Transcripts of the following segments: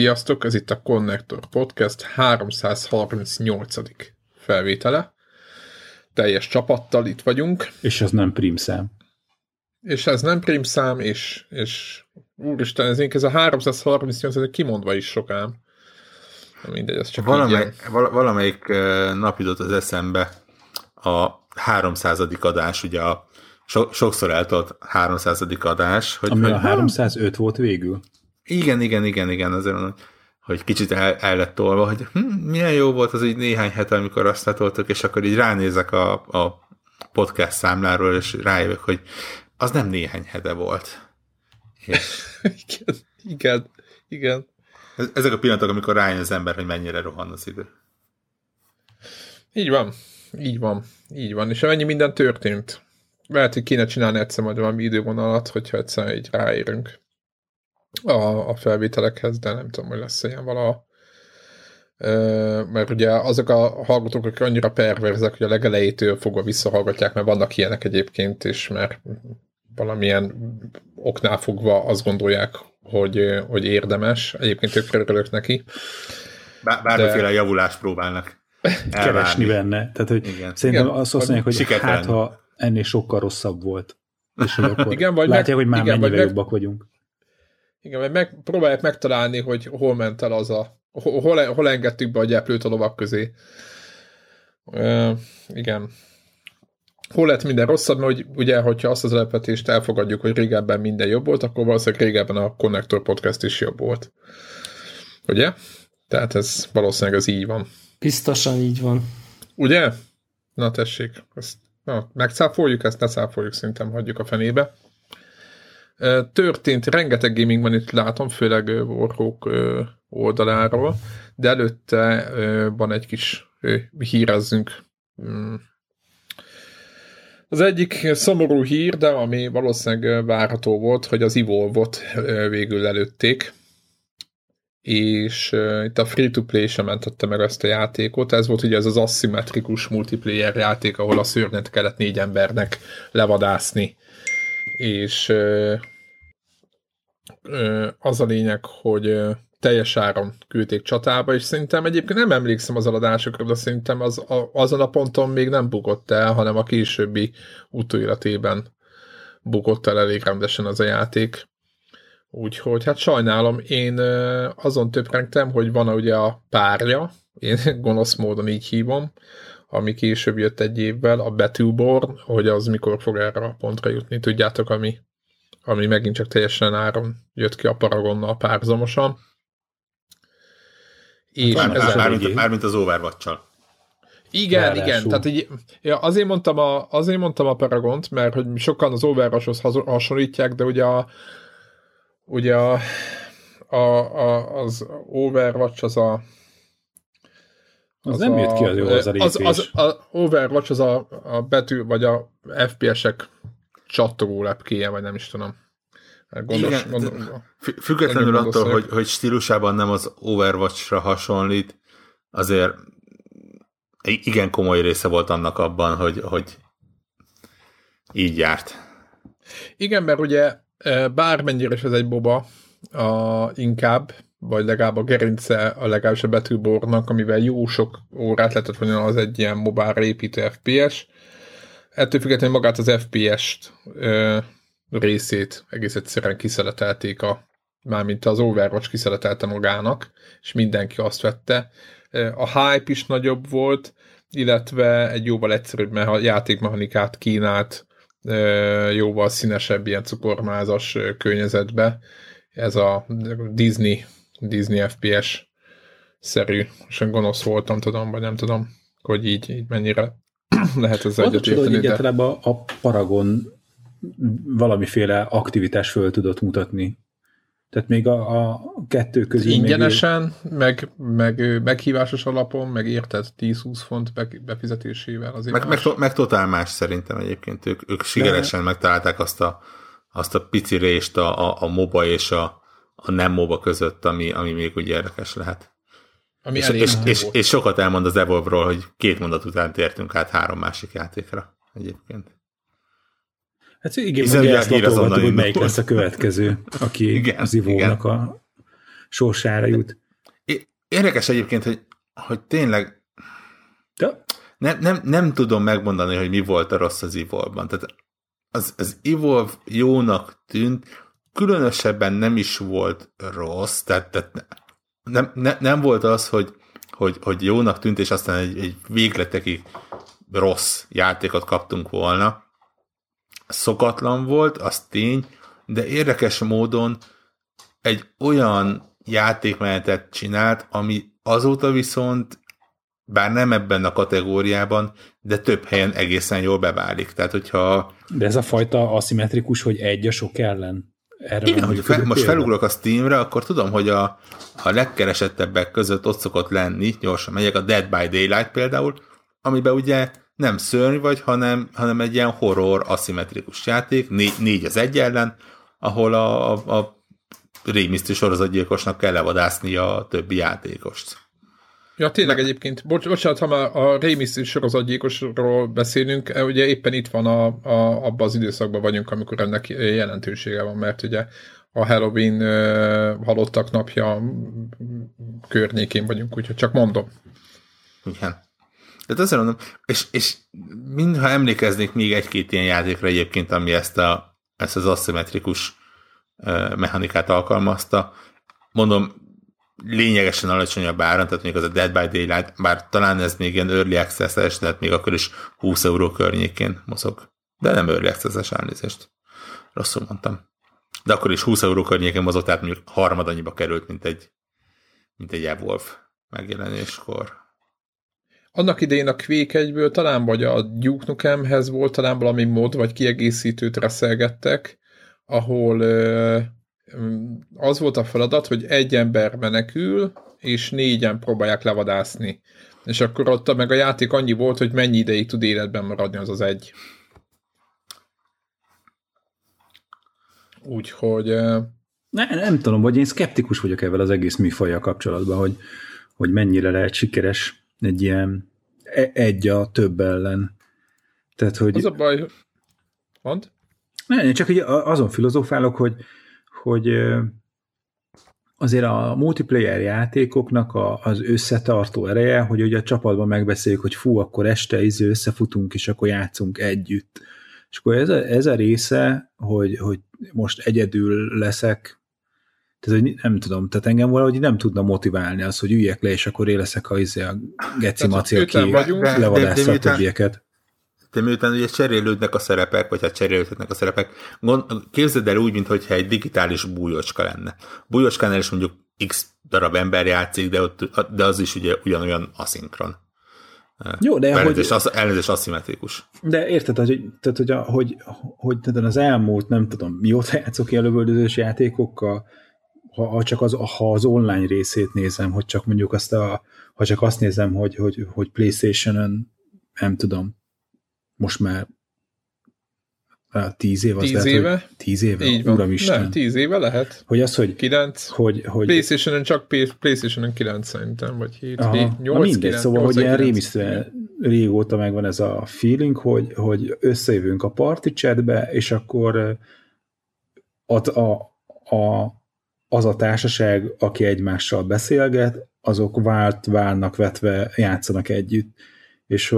Sziasztok, ez itt a Konnektor Podcast 338. felvétele. Teljes csapattal itt vagyunk. És ez nem prímszám. És úristen, ez a 338, ez kimondva is sokám. Mindegy, ez csak valamelyik nap jutott az eszembe a 300. adás, ugye a sokszor eltart 300. adás. Ami a 305 volt végül. Igen, azért hogy kicsit el lett tolva, hogy milyen jó volt az így néhány hete, amikor azt letoltuk, és akkor így ránézek a podcast számláról, és rájövök, hogy az nem néhány hete volt. És... igen. Ezek a pillanatok, amikor rájön az ember, hogy mennyire rohan az idő. Így van. És amennyi minden történt. Lehet, hogy kéne csinálni egyszer majd valami idővonalat, hogyha egyszer így ráérünk a felvételekhez, de nem tudom, hogy lesz ilyen valaha. Mert ugye azok a hallgatók, akik annyira perverzek, hogy a legelejétől fogva visszahallgatják, mert vannak ilyenek egyébként is, mert valamilyen oknál fogva azt gondolják, hogy érdemes. Egyébként tökre örülök neki. Bármiféle javulást próbálnak elvárni. Keresni benne. Tehát, hogy igen. Szerintem igen, azt mondják, hogy hát, ha ennél sokkal rosszabb volt. És akkor igen, vagy látják, hogy már igen, mennyivel jobbak vagyunk. Igen, mert próbálják megtalálni, hogy hol ment el az a... Hol engedtük be a gyeplőt a lovak közé. Igen. Hol lett minden rosszabb, mert ugye, hogyha azt az elvetést elfogadjuk, hogy régebben minden jobb volt, akkor valószínűleg régebben a Konnektor Podcast is jobb volt. Ugye? Tehát ez valószínűleg az így van. Biztosan így van. Ugye? Na tessék. Megcáfoljuk ezt, ne cáfoljuk, szerintem hagyjuk a fenébe. Történt, rengeteg gaming van itt látom, főleg Warhawk oldaláról, de előtte van egy kis hírezzünk. Az egyik szomorú hír, de ami valószínűleg várható volt, hogy az Evolve-ot végül lelőtték, és itt a free-to-play sem mentette meg ezt a játékot. Ez volt ugye ez az aszimmetrikus multiplayer játék, ahol a szörnyet kellett 4 embernek levadászni. És az a lényeg, hogy teljes áron küldték csatába, és szerintem egyébként nem emlékszem az adásokra, de szerintem azon a ponton még nem bukott el, hanem a későbbi utóéletében bukott el elég rendesen az a játék. Úgyhogy hát sajnálom, én azon töprengtem, hogy van ugye a párja, én gonosz módon így hívom, ami később jött egy évvel, a Battleborn, hogy az mikor fog erre a pontra jutni, tudjátok, ami megint csak teljesen áron jött ki a Paragonnal párzamosan. Mármint az Overwatch-sal. Igen, tehát így, ja, azért mondtam a Paragont, mert hogy sokan az Overwatch-hoz hasonlítják, de ugye az Overwatch az nem jött ki az jó hozzáépés. Az Overwatch az a betű, vagy a FPS-ek csattogó lepkéje, vagy nem is tudom. Igen, függetlenül attól, hogy stílusában nem az Overwatch-ra hasonlít, azért igen komoly része volt annak abban, hogy így járt. Igen, mert ugye bármennyire is ez egy boba, inkább, vagy legalább a gerince, legalábbis a Battlebornnak, amivel jó sok órát lehetett volna, az egy ilyen mobára építő FPS. Ettől függetlenül magát az FPS-t részét egész egyszerűen kiszeletelték, mármint az Overwatch kiszeletelte magának, és mindenki azt vette. A hype is nagyobb volt, illetve egy jóval egyszerűbb játékmechanikát kínált, jóval színesebb, ilyen cukormázas környezetbe. Ez a Disney FPS-szerű, és gonosz voltam, tudom, vagy nem tudom, hogy így mennyire lehet ezzel egyet érteni. Hogy egyáltalában a Paragon valamiféle aktivitás föl tudott mutatni. Tehát még a kettő közül... Ingyenesen, meg meghívásos alapon, meg érted 10-20 font befizetésével. Azért meg totál más szerintem egyébként. Ők sikeresen megtalálták azt a pici részt a MOBA és a nem MOBA között, ami még úgy érdekes lehet. És sokat elmond az Evolve-ról, hogy 2 mondat után tértünk át 3 másik játékra egyébként. Hát igen, ugye ezt latolgattuk, hogy melyik lesz a következő, aki igen, az Evolve-nak a sorsára jut. Érdekes egyébként, hogy tényleg nem tudom megmondani, hogy mi volt a rossz az Evolve-ban. Tehát az Evolve jónak tűnt, különösebben nem is volt rossz, tehát nem volt az, hogy jónak tűnt, és aztán egy végletekig rossz játékot kaptunk volna. Szokatlan volt, az tény, de érdekes módon egy olyan játékmenetet csinált, ami azóta viszont, bár nem ebben a kategóriában, de több helyen egészen jól beválik. Tehát, hogyha... De ez a fajta aszimmetrikus, hogy egy a sok ellen. Erre igen, hogy most felugrok a Steamre, akkor tudom, hogy a legkeresettebbek között ott szokott lenni, gyorsan megyek, a Dead by Daylight például, amiben ugye nem szörny vagy, hanem egy ilyen horror aszimmetrikus játék, 4-1 ellen, ahol a rémisztű sorozatgyilkosnak kell levadászni a többi játékost. Ja, tényleg egyébként, bocsánat, ha már a rémisztű sorozatgyilkosról beszélünk, ugye éppen itt van, abban az időszakban vagyunk, amikor ennek jelentősége van, mert ugye a Halloween halottak napja környékén vagyunk, úgyhogy csak mondom. Igen. Tehát azért mondom, és mintha emlékeznék még egy-két ilyen játékra egyébként, ami ezt az aszimmetrikus mechanikát alkalmazta. Mondom, lényegesen alacsonyabb áron, tehát még az a Dead by Daylight, bár talán ez még ilyen early access-es, tehát még akkor is 20 euró környékén mozog. De nem early access-es, elnézést. Rosszul mondtam. De akkor is 20 euró környékén mozog, tehát mondjuk harmad annyiba került, mint egy Evolve megjelenéskor. Annak idején a Quake 1-ből talán, vagy a Duke Nukemhez volt talán valami mod, vagy kiegészítőt reszelgettek, ahol az volt a feladat, hogy egy ember menekül, és 4-en próbálják levadászni. És akkor ott meg a játék annyi volt, hogy mennyi ideig tud életben maradni az az egy. Úgyhogy... Nem tudom, vagy én szkeptikus vagyok ezzel az egész műfajjal kapcsolatban, hogy mennyire lehet sikeres egy ilyen egy a több ellen. Tehát, hogy... Az a baj... Mondd? Nem, csak azon filozofálok, hogy azért a multiplayer játékoknak az összetartó ereje, hogy ugye a csapatban megbeszéljük, hogy fú, akkor este összefutunk, és akkor játszunk együtt. És akkor ez a része, hogy most egyedül leszek, tehát hogy nem tudom, tehát engem valahogy nem tudna motiválni az, hogy üljek le, és akkor éleszek a gecimacél ki levadász a többieket. De miután ugye cserélődnek a szerepek, vagy hát cserélődhetnek a szerepek, képzeld el úgy, mintha egy digitális bújócska lenne. Bújócskánál is mondjuk x darab ember játszik, de az is ugye ugyanolyan aszinkron. Jó, de ellenőrzés aszimmetrikus. De érted, hogy az elmúlt, nem tudom, mióta játszok ilyen lövöldözős játékokkal, ha csak az online részét nézem, hogy csak mondjuk azt nézem, hogy PlayStation-ön, nem tudom, most már 10 év az 10 éve? 10 éve? Így van. Uramisten. Nem, 10 éve lehet. Hogy az, hogy... 9. Hogy PlayStation-en csak PlayStation 9 szerintem, vagy 7, 8, 9. Szóval, 8, hogy 9, ilyen rémisztően régóta megvan ez a feeling, hogy összejövünk a party chatbe, és akkor az a társaság, aki egymással beszélget, azok válnak vetve játszanak együtt. És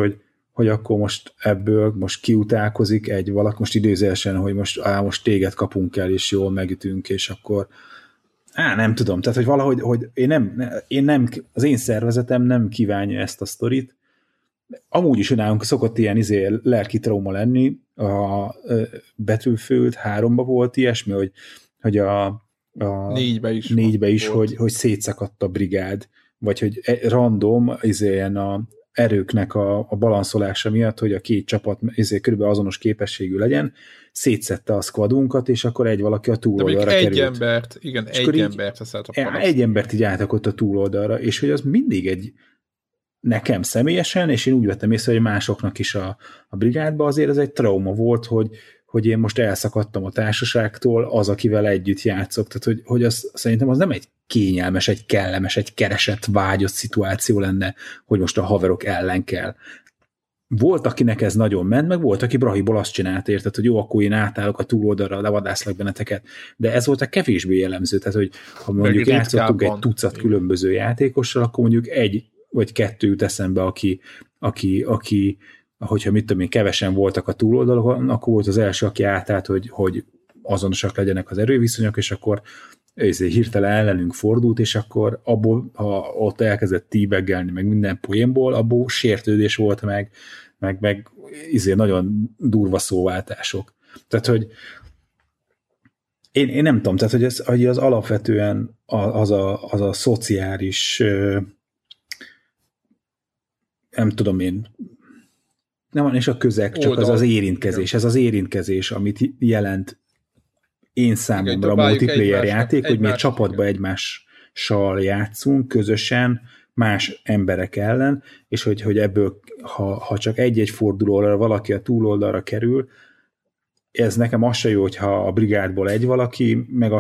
hogy akkor most ebből most kiutálkozik egy valaki, most idézőjelesen, hogy most téged kapunk el, és jól megütünk, és akkor nem tudom, tehát hogy valahogy, hogy én nem, az én szervezetem nem kívánja ezt a sztorit. Amúgy is nálunk szokott ilyen lelki trauma lenni, a Battlefield 3-ba volt ilyesmi, hogy a 4-be is hogy szétszakadt a brigád, vagy hogy random ilyen a erőknek a balanszolása miatt, hogy a két csapat körülbelül azonos képességű legyen, szétszette a squadunkat, és akkor egy valaki a túloldalra került. Egy embert, igen, és egy embert teszett a palaszt. Egy embert így átakott a túloldalra, és hogy az mindig nekem személyesen, és én úgy vettem észre, hogy másoknak is a brigádban azért ez egy trauma volt, hogy én most elszakadtam a társaságtól, az, akivel együtt játszok. Tehát, hogy az, szerintem az nem egy kényelmes, egy kellemes, egy keresett, vágyott szituáció lenne, hogy most a haverok ellen kell volt, akinek ez nagyon ment, meg volt, aki brahiból azt csinált, érted, hogy jó, akkor én átállok a túloldalra, levadászlak benneteket, de ez volt a kevésbé jellemző, tehát, hogy ha mondjuk játszottunk egy tucat különböző játékossal, akkor mondjuk egy vagy kettő jut eszembe, aki hogyha mit tudom én, kevesen voltak a túloldalon, akkor volt az első, aki átállt, hogy azonosak legyenek az erőviszonyok, és akkor hirtelen ellenünk fordult, és akkor abból, ha ott elkezdett tíbeggelni, meg minden poénból, abból sértődés volt, meg nagyon durva szóváltások. Tehát, hogy én nem tudom, tehát, hogy az alapvetően az a szociális, nem tudom én, nem, és a közeg, csak az érintkezés, ez az érintkezés, amit jelent én számomra a multiplayer játék, hogy mi a csapatban egymással játszunk, közösen, más emberek ellen, és hogy ebből, ha csak egy-egy fordulóra valaki a túloldalra kerül, ez nekem az se jó, hogyha a brigádból egy valaki, meg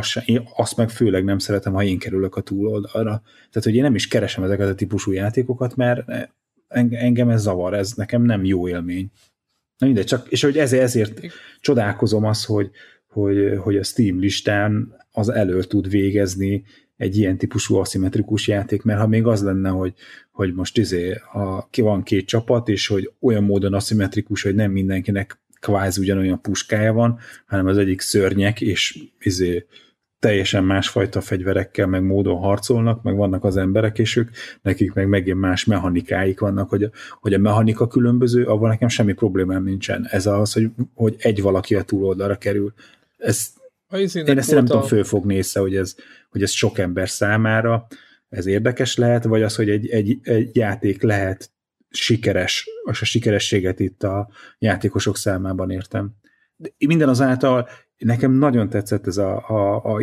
azt meg főleg nem szeretem, ha én kerülök a túloldalra. Tehát, hogy én nem is keresem ezeket a típusú játékokat, mert engem ez zavar, ez nekem nem jó élmény. Na mindegy, csak, és hogy ezért csodálkozom az, hogy a Steam listán az elő tud végezni egy ilyen típusú aszimmetrikus játék, mert ha még az lenne, hogy most van két csapat, és hogy olyan módon aszimmetrikus, hogy nem mindenkinek kvázi ugyanolyan puskája van, hanem az egyik szörnyek, és teljesen másfajta fegyverekkel, meg módon harcolnak, meg vannak az emberek, és ők, nekik meg megint más mechanikáik vannak, hogy a mechanika különböző, abban nekem semmi problémám nincsen. Ez az, hogy egy valaki a túloldalra kerül. Én ezt nem tudom fölfogni észre, hogy ez sok ember számára ez érdekes lehet, vagy az, hogy egy játék lehet sikeres, és a sikerességet itt a játékosok számában értem. De minden azáltal nekem nagyon tetszett ez a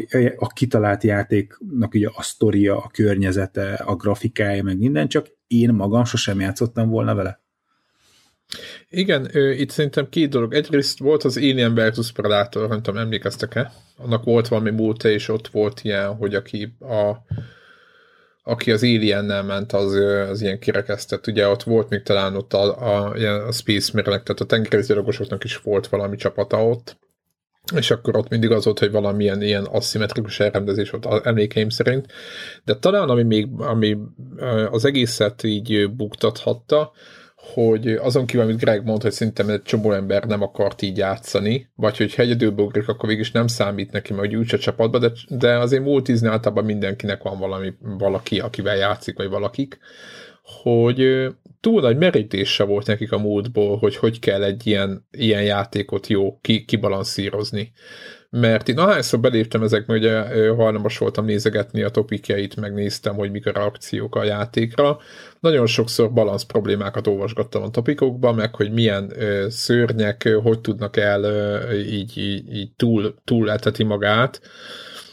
kitalált játéknak ugye a sztoria, a környezete, a grafikája, meg minden, csak én magam sosem játszottam volna vele. Igen, itt szerintem két dolog. Egyrészt volt az Alien versus Predator, nem tudom, emlékeztek-e? Annak volt valami múlta, és ott volt ilyen, hogy aki az Alien-nel ment, az ilyen kirekesztett. Ugye ott volt még talán ott a Space Marine-nek, tehát a tengerészgyalogosoknak is volt valami csapata ott. És akkor ott mindig az volt, hogy valamilyen ilyen aszimmetrikus elrendezés volt emlékeim szerint. De talán ami az egészet így buktathatta, hogy azon kívül, amit Greg mondta, hogy szerintem egy csomó ember nem akart így játszani, vagy hogy egyedül bugrik, akkor végig is nem számít neki, mert úgyse csapatba, de azért multizni általában mindenkinek van valaki, akivel játszik, vagy valakik, hogy túl nagy merítése volt nekik a múltból, hogy kell egy ilyen játékot jó kibalanszírozni. Mert én ahányszor beléptem ezekbe, ugye hajlamos voltam nézegetni a topikjait, megnéztem, hogy mik a reakciók a játékra. Nagyon sokszor balansz problémákat olvasgattam a topikokba, meg hogy milyen szörnyek, hogy tudnak el így túl eteti magát,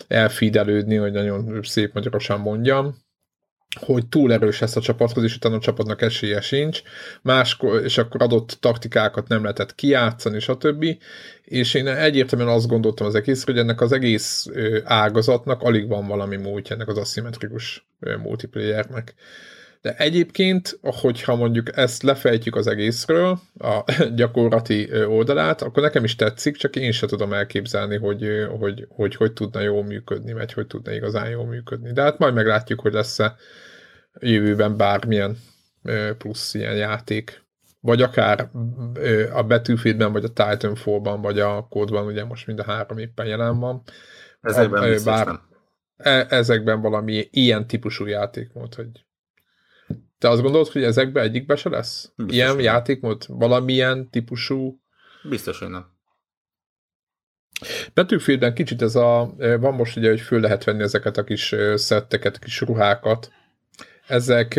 elfidelődni, hogy nagyon szép magyarosan mondjam, hogy túl erős lesz a csapathoz, és utána a csapatnak esélye sincs, és akkor adott taktikákat nem lehetett kijátszani, stb. És én egyértelműen azt gondoltam az egészről, hogy ennek az egész ágazatnak alig van valami múltja, ennek az aszimmetrikus multiplayernek. De egyébként, hogyha mondjuk ezt lefejtjük az egészről, a gyakorlati oldalát, akkor nekem is tetszik, csak én sem tudom elképzelni, hogy tudna jól működni, vagy hogy tudna igazán jól működni. De hát majd meglátjuk, hogy lesz-e jövőben bármilyen plusz ilyen játék. Vagy akár a Battlefieldben, vagy a Titanfallban, vagy a Code-ban, ugye most mind a három éppen jelen van. Ezekben valami ilyen típusú játék volt, hogy te azt gondolod, hogy ezekben egyikben se lesz? Biztos ilyen játékmód? Valamilyen típusú? Biztos, hogy nem. Betűfélben kicsit van most ugye, hogy föl lehet venni ezeket a kis szetteket, kis ruhákat. Ezek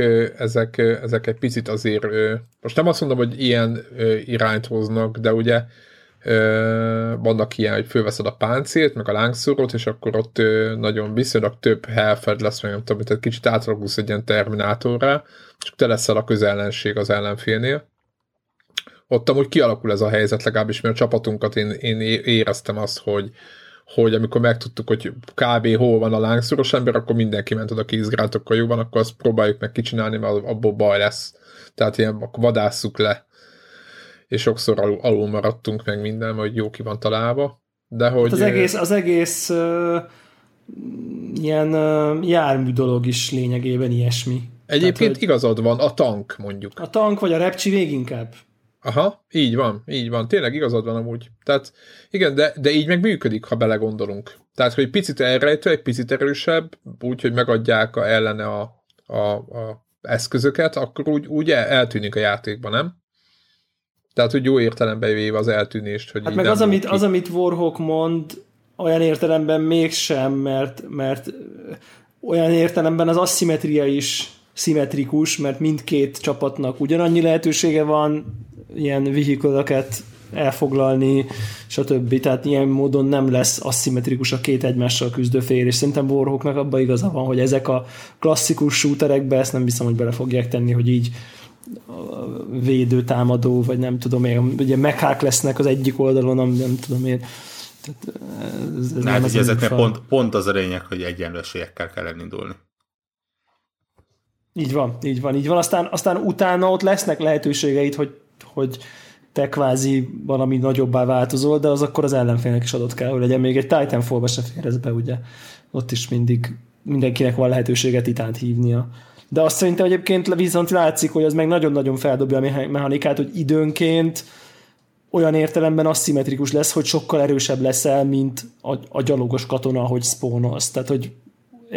egy picit azért, most nem azt mondom, hogy ilyen irányt hoznak, de ugye vannak ilyen, hogy fölveszed a páncélt, meg a lángszórót, és akkor ott nagyon viszonylag több helfed lesz, meg nem tudom, tehát kicsit átragulsz egy ilyen Terminátorra, és te leszel a közellenség az ellenfélnél. Ott amúgy kialakul ez a helyzet, legalábbis mert a csapatunkat én éreztem azt, hogy amikor megtudtuk, hogy kb. Hol van a lángszóros ember, akkor mindenki ment oda kézgrátokkal jóban, akkor azt próbáljuk meg kicsinálni, mert abból baj lesz. Tehát ilyen vadásszuk le és sokszor alul maradtunk meg minden, hogy jó ki van találva, de hogy... Az egész ilyen jármű dolog is lényegében ilyesmi. Egyébként tehát, igazad van, a tank mondjuk. A tank vagy a repcsivék inkább. Aha, így van, tényleg igazad van amúgy. Tehát igen, de így meg működik, ha belegondolunk. Tehát, hogy picit elrejtve, egy picit erősebb, úgyhogy megadják ellene a eszközöket, akkor úgy eltűnik a játékban, nem? Tehát, hogy jó értelemben véve az eltűnést, hogy hát meg az, amit Warhawk mond, olyan értelemben mégsem, mert olyan értelemben az asszimetria is szimmetrikus, mert mindkét csapatnak ugyanannyi lehetősége van ilyen vehicle-öket elfoglalni, stb. Tehát ilyen módon nem lesz aszimmetrikus a két egymással küzdő fél, és szerintem Warhawknak abban igaza van, hogy ezek a klasszikus shooterekbe ezt nem hiszem, hogy bele fogják tenni, hogy így védő, támadó, vagy nem tudom én, ugye mechák lesznek az egyik oldalon, nem tudom én. Tehát ez nem hát ezeknek pont az a lényeg, hogy egyenlő esélyekkel kell elindulni. Így van. Aztán utána ott lesznek lehetőségeid, hogy te kvázi valami nagyobbá változol, de az akkor az ellenfélnek is adott kell, hogy legyen. Még egy Titanfall-ba se férhez be, ugye. Ott is mindig mindenkinek van lehetősége titánt hívnia. De azt szerintem egyébként viszont látszik, hogy az meg nagyon-nagyon feldobja a mechanikát, hogy időnként olyan értelemben aszimmetrikus lesz, hogy sokkal erősebb leszel, mint a gyalogos katona, ahogy spawnolsz. Tehát, hogy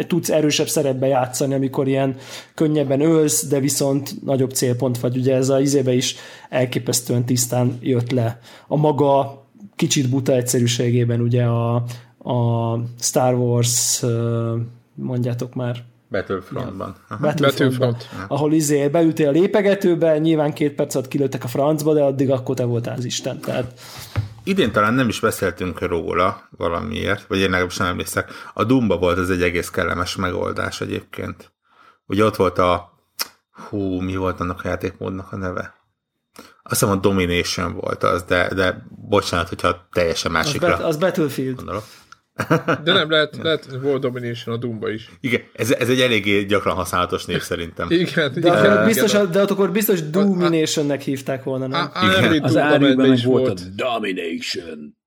tudsz erősebb szerepbe játszani, amikor ilyen könnyebben ölsz, de viszont nagyobb célpont vagy. Ugye ez az izébe is elképesztően tisztán jött le. A maga kicsit buta egyszerűségében ugye a Star Wars, mondjátok már, Battlefrontban. Battlefront. Ahol beültél a lépegetőbe, nyilván 2 perc alatt kilőttek a francba, de addig akkor te voltál az Isten. Tehát... Idén talán nem is beszéltünk róla valamiért, vagy én legalábbis nem emlékszek. A Doomba volt az egy egész kellemes megoldás egyébként. Ugye ott volt mi volt annak a játékmódnak a neve? Azt hiszem a Domination volt az, de bocsánat, hogyha teljesen másikra. Az Battlefield. Gondolok. De nem, lehet volt Domination a Doomba is. Igen, ez egy eléggé gyakran használatos név szerintem. De akkor biztos Domination-nek hívták volna, nem? Igen. Az árnyékban meg volt a Domination.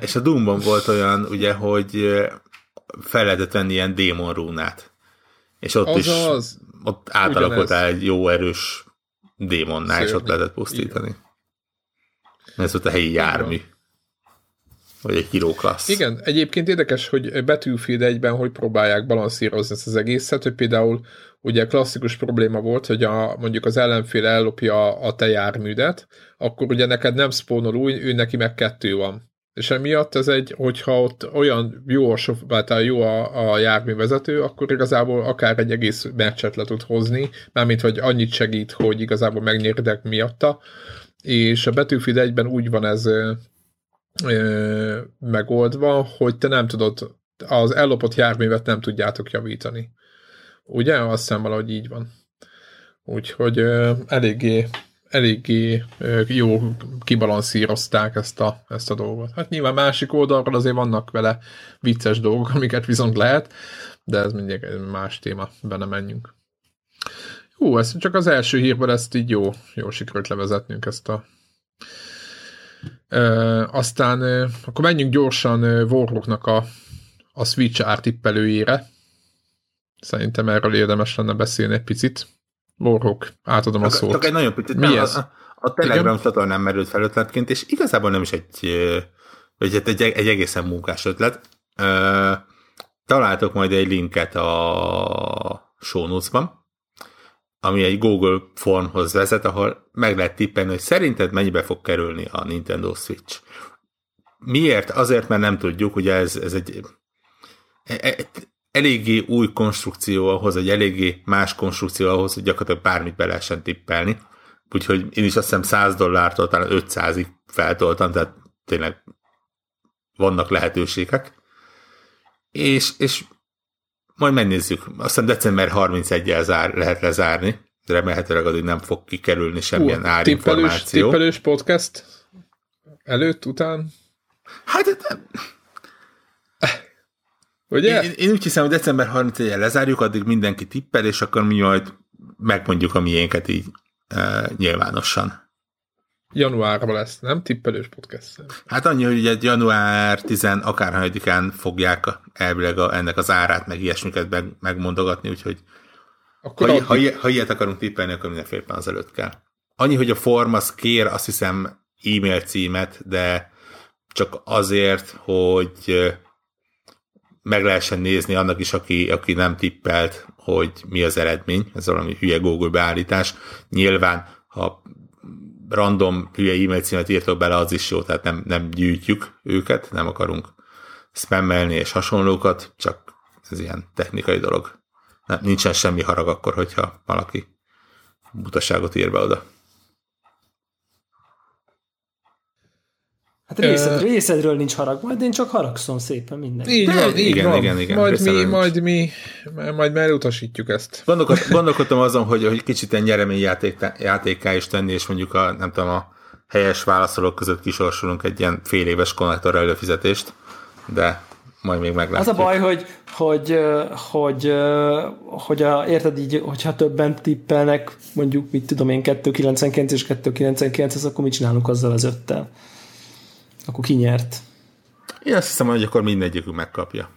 És a Doomban volt olyan, ugye, hogy fel lehetett venni ilyen démon rúnát. És ott is ott átalakultál egy jó erős démonnál, és ott lehetett pusztítani. Igen. Ez volt a helyi jármű. Vagy egy híróklassz. Igen, egyébként érdekes, hogy Battlefield 1-ben hogy próbálják balanszírozni ezt az egészet, hogy például ugye klasszikus probléma volt, hogy mondjuk az ellenfél ellopja a te járműdet, akkor ugye neked nem spawnol új, ő neki meg 2 van. És emiatt ez egy, hogyha ott olyan jó a járművezető, akkor igazából akár egy egész meccset le tud hozni, mármint hogy annyit segít, hogy igazából megnyerdek miatta. És a Battlefield 1-ben úgy van ez megoldva, hogy te nem tudod, az ellopott járművet nem tudjátok javítani. Ugye? Azt hiszem valahogy így van. Úgyhogy eléggé jó kibalanszírozták ezt a dolgot. Hát nyilván másik oldalról azért vannak vele vicces dolgok, amiket viszont lehet, de ez mindig más téma, benne menjünk. Jó, ez csak az első hírben ezt így jó sikerült levezetnünk ezt a aztán akkor menjünk gyorsan Warhawknak a Switch ártippelőjére. Szerintem erről érdemes lenne beszélni egy picit. Warhawk, átadom a szót. Csak egy nagyon picit. Mi ez? A Telegram csatornán merült fel ötletként, és igazából nem is egy egészen munkás ötlet. Találtok majd egy linket a show notes-ban, ami egy Google formhoz vezet, ahol meg lehet tippelni, hogy szerinted mennyibe fog kerülni a Nintendo Switch. Miért? Azért, mert nem tudjuk, ugye ez egy eléggé új konstrukció ahhoz, egy eléggé más konstrukció ahhoz, hogy gyakorlatilag bármit be lehessen tippelni. Úgyhogy én is azt hiszem $100 talán 500-ig feltoltam, tehát tényleg vannak lehetőségek. És majd megnézzük. Aztán december 31-jel lehet lezárni. Remélhetőleg addig nem fog kikerülni semmilyen árinformáció. Tippelős podcast? Előtt, után? Hát... Ugye? Én úgy hiszem, hogy december 31-jel lezárjuk, addig mindenki tippel, és akkor mi majd megmondjuk a miénket így nyilvánosan. Januárban lesz, nem? Tippelős podcast. Hát annyi, hogy ugye január 10 akárhányadikán fogják elvileg ennek az árát, meg ilyesmiket megmondogatni, úgyhogy akkor ha ilyet akarunk tippelni, akkor mindenféleképpen az előtt kell. Annyi, hogy a form az kér, azt hiszem, e-mail címet, de csak azért, hogy meg lehessen nézni annak is, aki nem tippelt, hogy mi az eredmény. Ez valami hülye Google beállítás. Nyilván, ha random hülye e-mail címet írtok bele, az is jó, tehát nem gyűjtjük őket, nem akarunk spammelni és hasonlókat, csak ez ilyen technikai dolog. Nincsen semmi harag akkor, hogyha valaki butaságot ír be oda. Hát részedről nincs harag, majd én csak haragszom szépen mindenki. Igen. Majd mi elutasítjuk ezt. Gondolkodtam azon, hogy kicsit egy nyereményjátékká is tenni, és mondjuk a helyes válaszolók között kisorsolunk egy ilyen fél éves konnektor előfizetést, de majd még meglátjuk. Az a baj, hogy érted így, hogyha többen tippelnek, mondjuk, mit tudom én, 2.99 és 2.99, akkor mit csinálunk azzal az 5-tel? Akkor ki nyert? Én azt hiszem, hogy akkor mindegyikük megkapja.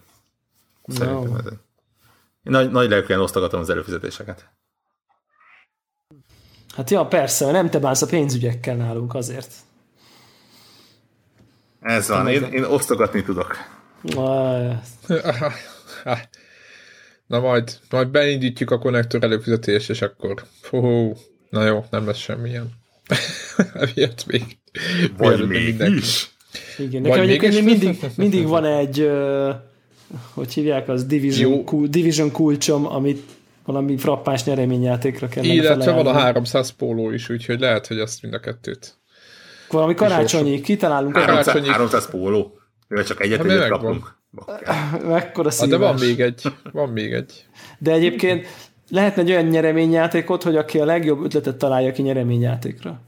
Szerintem ez egy. Nagy lelkűen osztogatom az előfizetéseket. Hát ja, persze, nem te bánsz a pénzügyekkel nálunk azért. Ez van, én osztogatni tudok. Na majd beindítjuk a konnektor előfizetést, és akkor na jó, nem lesz semmilyen. Emiatt még. Vagy mégis. Igen, nekem egyébként mindig van egy, hogy hívják, az Division kulcsom, amit valami frappás nyereményjátékra kellene felajánlani. Illetve van a 300 póló is, úgyhogy lehet, hogy azt mind a kettőt. Valami karácsonyi, kitalálunk. 300 póló. Mivel csak egyet kapunk. Mekkora szívás. De van még egy. De egyébként lehetne egy olyan nyereményjátékot, hogy aki a legjobb ötletet találja ki nyereményjátékra.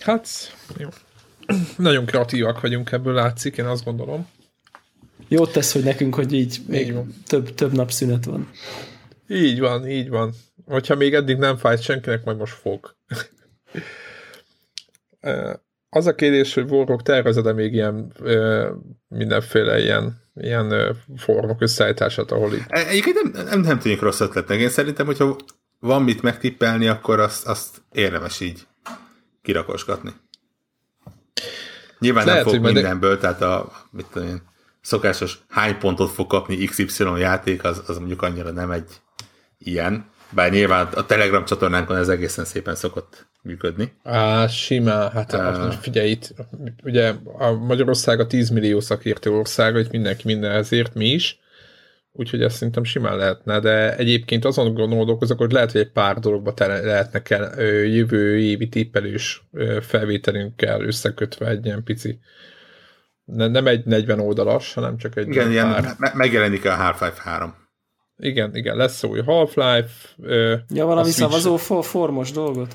Hát, jó. Nagyon kreatívak vagyunk, ebből látszik, én azt gondolom. Jót tesz, hogy nekünk, hogy így még több nap szünet van. Így van. Hogyha még eddig nem fájt senkinek, majd most fog. Az a kérdés, hogy Warhawk tervezed-e még ilyen mindenféle ilyen formok összeállítását, ahol itt... Egyébként nem tűnik rossz ötletnek. Én szerintem, hogyha van mit megtippelni, akkor azt érdemes így kirakosgatni. Nyilván lehet, nem fog mindenből, tehát a szokásos hány pontot fog kapni XY játék, az mondjuk annyira nem egy ilyen. Bár nyilván a Telegram csatornánkon ez egészen szépen szokott működni. Simán, hát figyelj itt, ugye a Magyarország a 10 millió szakértő országa, itt mindenki minden ezért, mi is, úgyhogy ezt szerintem simán lehetne, de egyébként azon gondolkozok, hogy lehet, hogy egy pár dologba lehetne kell jövő évi tippelős felvételünkkel összekötve egy ilyen pici, nem egy 40 oldalas, hanem csak egy igen, ilyen pár. Megjelenik a Half-Life 3. Igen, lesz szó, hogy Half-Life... valami szavazó formos dolgot.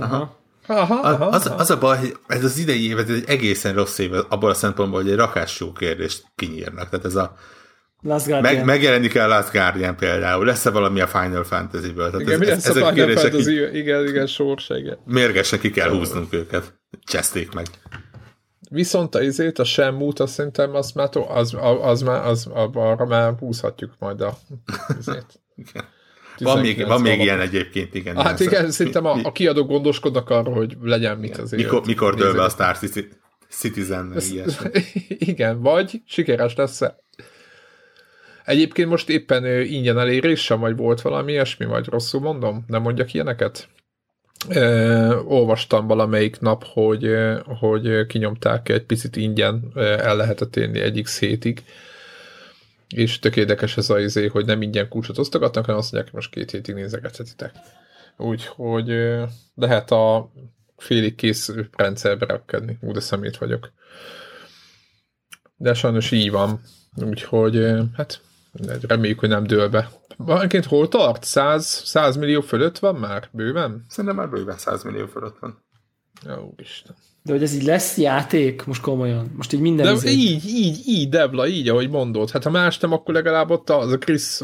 Az a baj, hogy ez az idei évet egy egészen rossz év abból a szempontból, hogy egy rakás jó kérdést kinyírnak. Tehát ez a... megjelenik el Last Guardian például, lesz-e valami a Final Fantasy-ből? Tehát igen, ez a Final Fantasy, igen, sorsa, igen. Mérgesen ki kell húznunk őket. Cseszték meg. Viszont a Shenmue-t, azt szerintem arra már húzhatjuk majd a izét. Van még ilyen egyébként, igen. Hát igen, szerintem a kiadók gondoskodnak arról, hogy legyen mit az élet. Mikor dől be a Star Citizen? Igen, vagy sikeres lesz. Egyébként most éppen ingyen eléréssel majd volt valami ilyesmi, vagy rosszul mondom? Nem mondjak ilyeneket? Olvastam valamelyik nap, hogy kinyomták egy picit ingyen, el lehetett élni egyik hétig, és tök érdekes ez az, hogy nem ingyen kulcsot osztogatnak, hanem azt mondják, hogy most 2 hétig nézegethetitek. Úgyhogy lehet a félig kész rendszerbe rakkedni. De szemét vagyok. De sajnos így van. Úgyhogy reméljük, hogy nem dől be. Valamiként hol tart? 100 millió fölött van már? Bőven? Szerintem már bőven 100 millió fölött van. Jó, Isten. De hogy ez így lesz játék? Most komolyan. Most így minden de így, Debla, így, ahogy mondod. Hát ha más nem, akkor legalább ott az a Chris,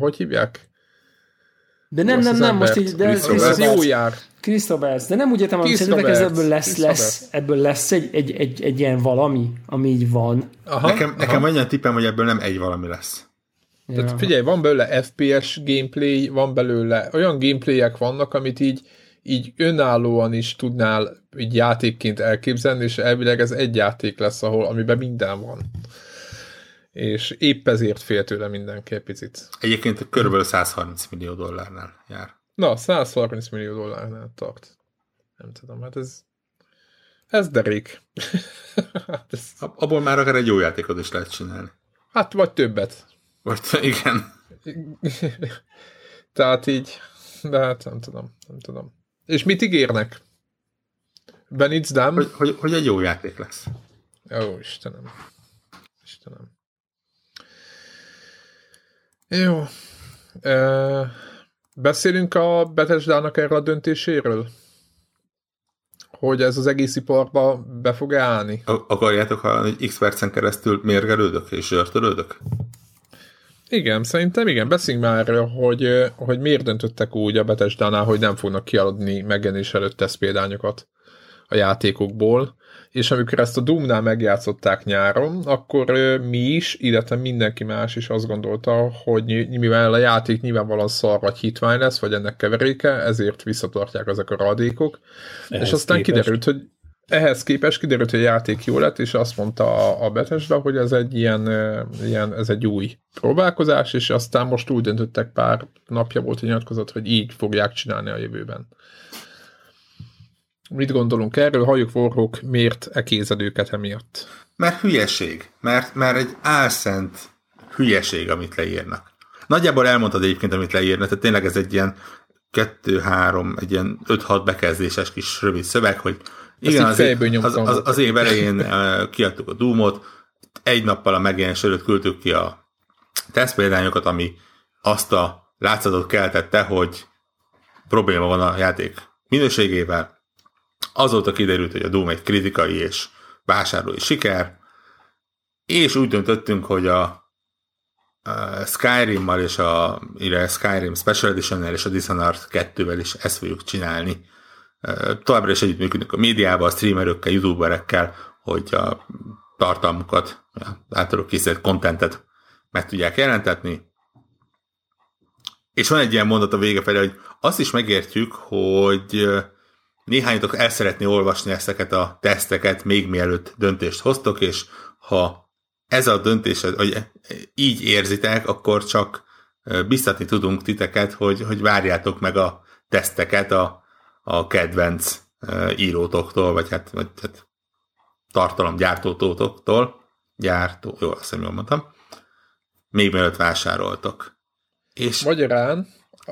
hogy hívják? De nem, most így... Ez jó jár. Krisztobász, de nem úgy értem, amit szerintetek, ez ebből lesz egy ilyen valami, ami így van. Aha, nekem olyan tippem, hogy ebből nem egy valami lesz. Tehát figyelj, van belőle FPS gameplay, van belőle olyan gameplayek vannak, amit így önállóan is tudnál így játékként elképzelni, és elvileg ez egy játék lesz, amiben minden van. És épp ezért fél tőle mindenki picit. Egyébként körülbelül $130 millió jár. Na, $130 millió tart. Nem tudom, hát ez derék. Abból már akár egy jó játékot is lehet csinálni. Hát, vagy többet. Vagy, igen. Tehát így, de hát nem tudom. És mit ígérnek? Benicsdám? Hogy egy jó játék lesz. Ó, Istenem. Jó. Beszélünk a Bethesdának erre a döntéséről? Hogy ez az egész iparba be fog állni? Akarjátok hallani, hogy x percen keresztül mérgelődök és zsörtölődök? Igen, szerintem igen. Beszéljünk már erről, hogy miért döntöttek úgy a Bethesdánál, hogy nem fognak kiadni megjelenés előtt tesztpéldányokat a játékokból. És amikor ezt a Doomnál megjátszották nyáron, akkor mi is, illetve mindenki más is azt gondolta, hogy mivel a játék nyilvánvalóan szar vagy hitvány lesz, vagy ennek keveréke, ezért visszatartják ezek a radékok. És aztán kiderült, hogy ehhez képest kiderült, hogy a játék jó lett, és azt mondta a Bethesda, hogy ez egy ilyen ez egy új próbálkozás, és aztán most úgy döntöttek, pár napja volt a nyilatkozat, hogy így fogják csinálni a jövőben. Mit gondolunk erről? Halljuk Warhawk, miért ekézed őket emiatt? Mert hülyeség. Mert egy álszent hülyeség, amit leírnak. Nagyjából elmondtad egyébként, amit leírnak, tehát tényleg ez egy ilyen 2-3, egy ilyen 5-6 bekezdéses kis rövid szöveg, hogy igen, az év elején kiadtuk a Doomot, egy nappal a megjelenés előtt küldtük ki a tesztpéldányokat, ami azt a látszatot keltette, hogy probléma van a játék minőségével. Azóta kiderült, hogy a Doom egy kritikai és vásárlói siker, és úgy döntöttünk, hogy a Skyrim-mal és a Skyrim Special Edition-nel és a Dishonored 2-vel is ezt fogjuk csinálni. Továbbra is együttműködünk a médiában, a streamerökkel, youtuberekkel, hogy a tartalmukat, általuk készített contentet meg tudják jelentetni. És van egy ilyen mondat a vége felé, hogy azt is megértjük, hogy néhányatok el szeretné olvasni ezeket a teszteket, még mielőtt döntést hoztok, és ha ez a döntés, hogy így érzitek, akkor csak biztatni tudunk titeket, hogy várjátok meg a teszteket a kedvenc írótoktól, vagy tartalomgyártótoktól. Jó, azt hiszem, jól mondtam. Még mielőtt vásároltok. És magyarán...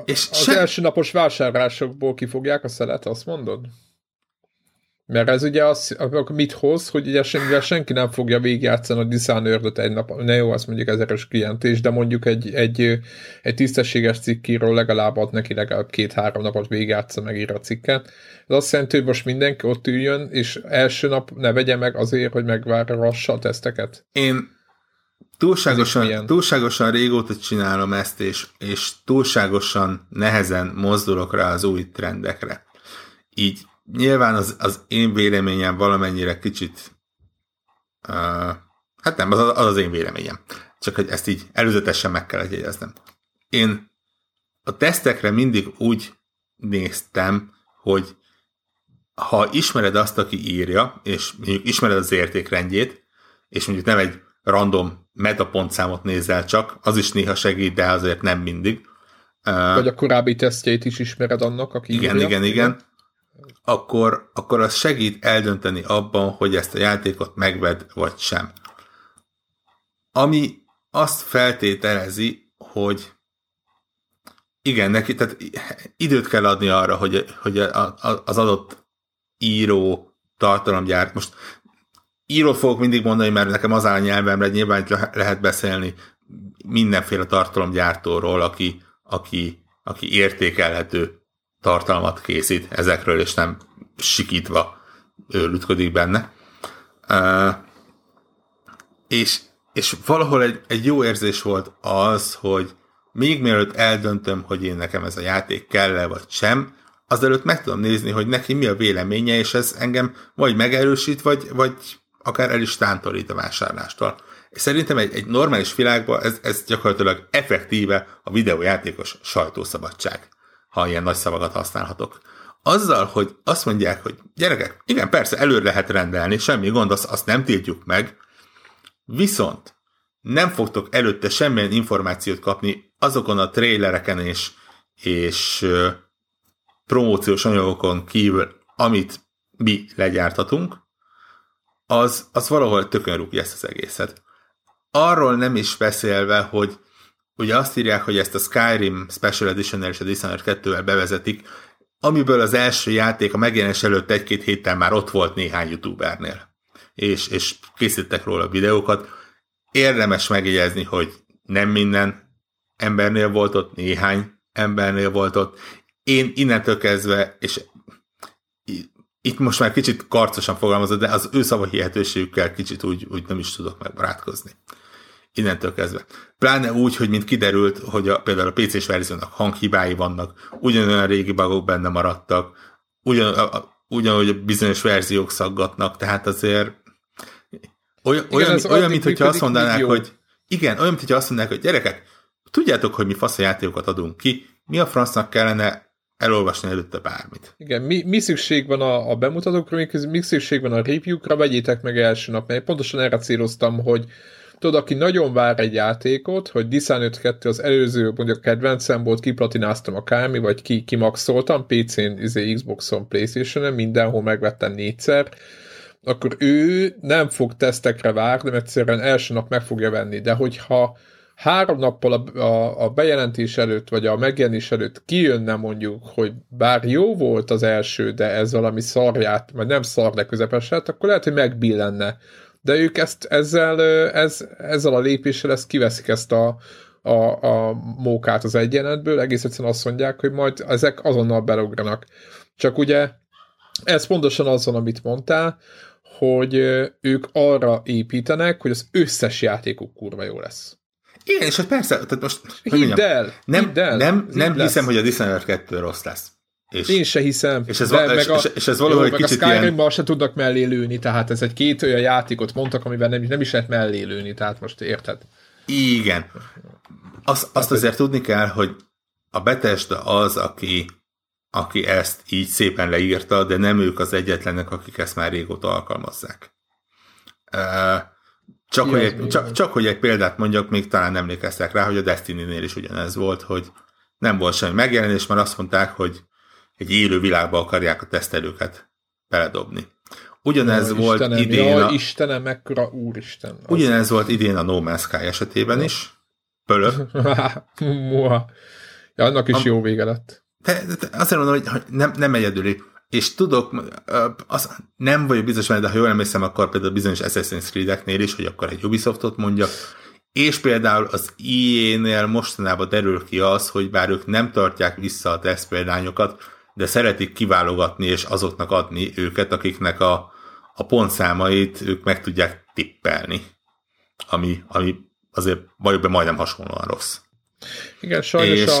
És az első napos vásárlásokból kifogják a szelet, azt mondod? Mert ez ugye az, mit hoz, hogy ugye senki nem fogja végigjátszani a Dishonored-ot egy nap. Ne jó, azt mondjuk ez erős kijelentés, de mondjuk egy tisztességes cikkéről legalább ad neki legalább 2-3 napot végigjátsza, megír a cikket. Ez azt jelenti, hogy most mindenki ott üljön, és első nap ne vegye meg azért, hogy megvárassa a teszteket. Én túlságosan régóta csinálom ezt, és túlságosan nehezen mozdulok rá az új trendekre. Így nyilván az én véleményem valamennyire kicsit... hát nem, az én véleményem. Csak hogy ezt így előzetesen meg kell jegyeznem. Én a tesztekre mindig úgy néztem, hogy ha ismered azt, aki írja, és mondjuk ismered az értékrendjét, és mondjuk nem egy random metapontszámot nézel csak, az is néha segít, de azért nem mindig. Vagy a korábbi tesztjeit is ismered annak, aki igen. Akkor az segít eldönteni abban, hogy ezt a játékot megved, vagy sem. Ami azt feltételezi, hogy igen, neki, tehát időt kell adni arra, hogy az adott író tartalomgyárt, most írót fogok mindig mondani, mert nekem az áll a nyelvemre, nyilván lehet beszélni mindenféle tartalomgyártóról, aki értékelhető tartalmat készít ezekről, és nem sikítva őrlütködik benne. És valahol egy jó érzés volt az, hogy még mielőtt eldöntöm, hogy én nekem ez a játék kell-e vagy sem, azelőtt meg tudom nézni, hogy neki mi a véleménye, és ez engem vagy megerősít, vagy akár el is tántorít a vásárlástól. És szerintem egy normális világban ez gyakorlatilag effektíve a videójátékos sajtószabadság, ha ilyen nagy szavakat használhatok. Azzal, hogy azt mondják, hogy gyerekek, igen, persze, előre lehet rendelni, semmi gond, azt nem tiltjuk meg, viszont nem fogtok előtte semmilyen információt kapni azokon a trailereken és promóciós anyagokon kívül, amit mi legyártatunk, az valahol tökön rúgja ezt az egészet. Arról nem is beszélve, hogy ugye azt írják, hogy ezt a Skyrim Special Edition-nel és a Dishonored 2-vel bevezetik, amiből az első játék a megjelenés előtt egy-két héttel már ott volt néhány youtubernél, és készítettek róla videókat. Érdemes megjegyezni, hogy nem minden embernél volt ott, néhány embernél volt ott. Én innentől kezdve, és itt most már kicsit karcosan fogalmazod, de az ő szavahihetőségükkel kicsit úgy nem is tudok megbarátkozni. Innentől kezdve. Pláne úgy, hogy mint kiderült, hogy például a PC-s verziónak hanghibái vannak, ugyanolyan régi bugok benne maradtak, ugyanúgy bizonyos verziók szaggatnak, tehát azért olyan mint hogyha azt mondanák, hogy igen, olyan, mint hogyha azt mondanák, hogy gyerekek, tudjátok, hogy mi fasz a játékokat adunk ki, mi a francnak kellene elolvasni előtte bármit. Igen, mi szükség van a bemutatókra, mi szükség van a review-kra, vegyétek meg első nap, mert pontosan erre céloztam, hogy tudod, aki nagyon vár egy játékot, hogy Dishonored 2 az előző, mondjuk kedvencem volt, kiplatináztam akármi, vagy kimaxoltam, PC-n, Xboxon, PlayStation-en, mindenhol megvettem 4-szer, akkor ő nem fog tesztekre várni, mert egyszerűen első nap meg fogja venni, de hogyha 3 nappal a bejelentés előtt, vagy a megjelenés előtt kijönne mondjuk, hogy bár jó volt az első, de ez valami szarját, vagy nem szar, de közepeset, akkor lehet, hogy megbillenne. De ők ezzel a lépéssel ezt kiveszik ezt a mókát az egyenletből, egész egyszerűen azt mondják, hogy majd ezek azonnal belugranak. Csak ugye ez pontosan azon, amit mondtál, hogy ők arra építenek, hogy az összes játékuk kurva jó lesz. Igen, és persze, tehát most... Nem hiszem, hogy a Dishonored 2 rossz lesz. Én se hiszem. És ez valahogy kicsit ilyen... A Skyrimban se tudnak mellé lőni, tehát ez egy két olyan játékot mondtak, amiben nem is lehet mellé lőni, tehát most érted? Igen. Azt azért tudni kell, hogy a Bethesda az, aki ezt így szépen leírta, de nem ők az egyetlenek, akik ezt már régóta alkalmazzák. Csak hogy egy példát mondjak, még talán emlékeztek rá, hogy a Destiny-nél is ugyanez volt, hogy nem volt semmi megjelenés, mert azt mondták, hogy egy élő világba akarják a tesztelőket beledobni. Ugyanez volt idén a No Man's Sky esetében is. Pölöp. Ja, annak is jó vége lett. Azt mondom, hogy nem egyedüli. És tudok, nem vagyok biztos, de ha jól emlékszem, akkor például bizonyos Assassin's Creed-eknél is, hogy akkor egy Ubisoftot mondjak, és például az EA-nél mostanában derül ki az, hogy bár ők nem tartják vissza a tesztpéldányokat, de szeretik kiválogatni és azoknak adni őket, akiknek a pontszámait ők meg tudják tippelni, ami azért valójában majdnem hasonlóan rossz. Igen, sajnos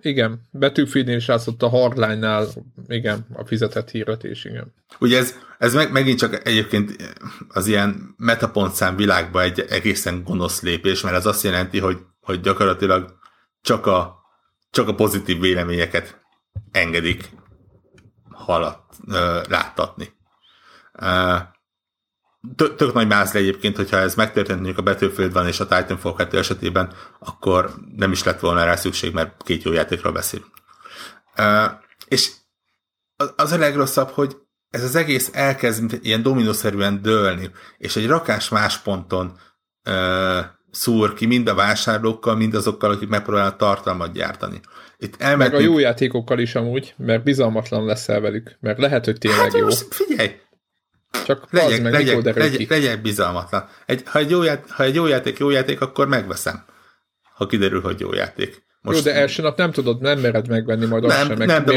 igen, Betűfidén is látszott a hardline-nál, igen, a fizetett hirdetés, igen. Ugye ez megint csak egyébként az ilyen metapontszám világban egy egészen gonosz lépés, mert ez azt jelenti, hogy gyakorlatilag csak a pozitív véleményeket engedik láttatni. Tök nagy mázli egyébként, hogyha ez megtörtént mondjuk a Battlefieldben és a Titanfall 2 esetében, akkor nem is lett volna rá szükség, mert két jó játékról beszélünk. És az a legrosszabb, hogy ez az egész elkezd ilyen dominószerűen dőlni, és egy rakás más ponton szúr ki mind a vásárlókkal, mind azokkal, akik megpróbálnak tartalmat gyártani. Itt elmentünk... Meg a jó játékokkal is amúgy, mert bizalmatlan leszel velük, mert lehet, hogy tényleg jó. Figyelj! Csak legyek bizalmatlan. Ha egy jó játék, akkor megveszem. Ha kiderül, hogy jó játék. Most jó, de első nap nem tudod, nem mered megvenni majd azt sem. Nem, de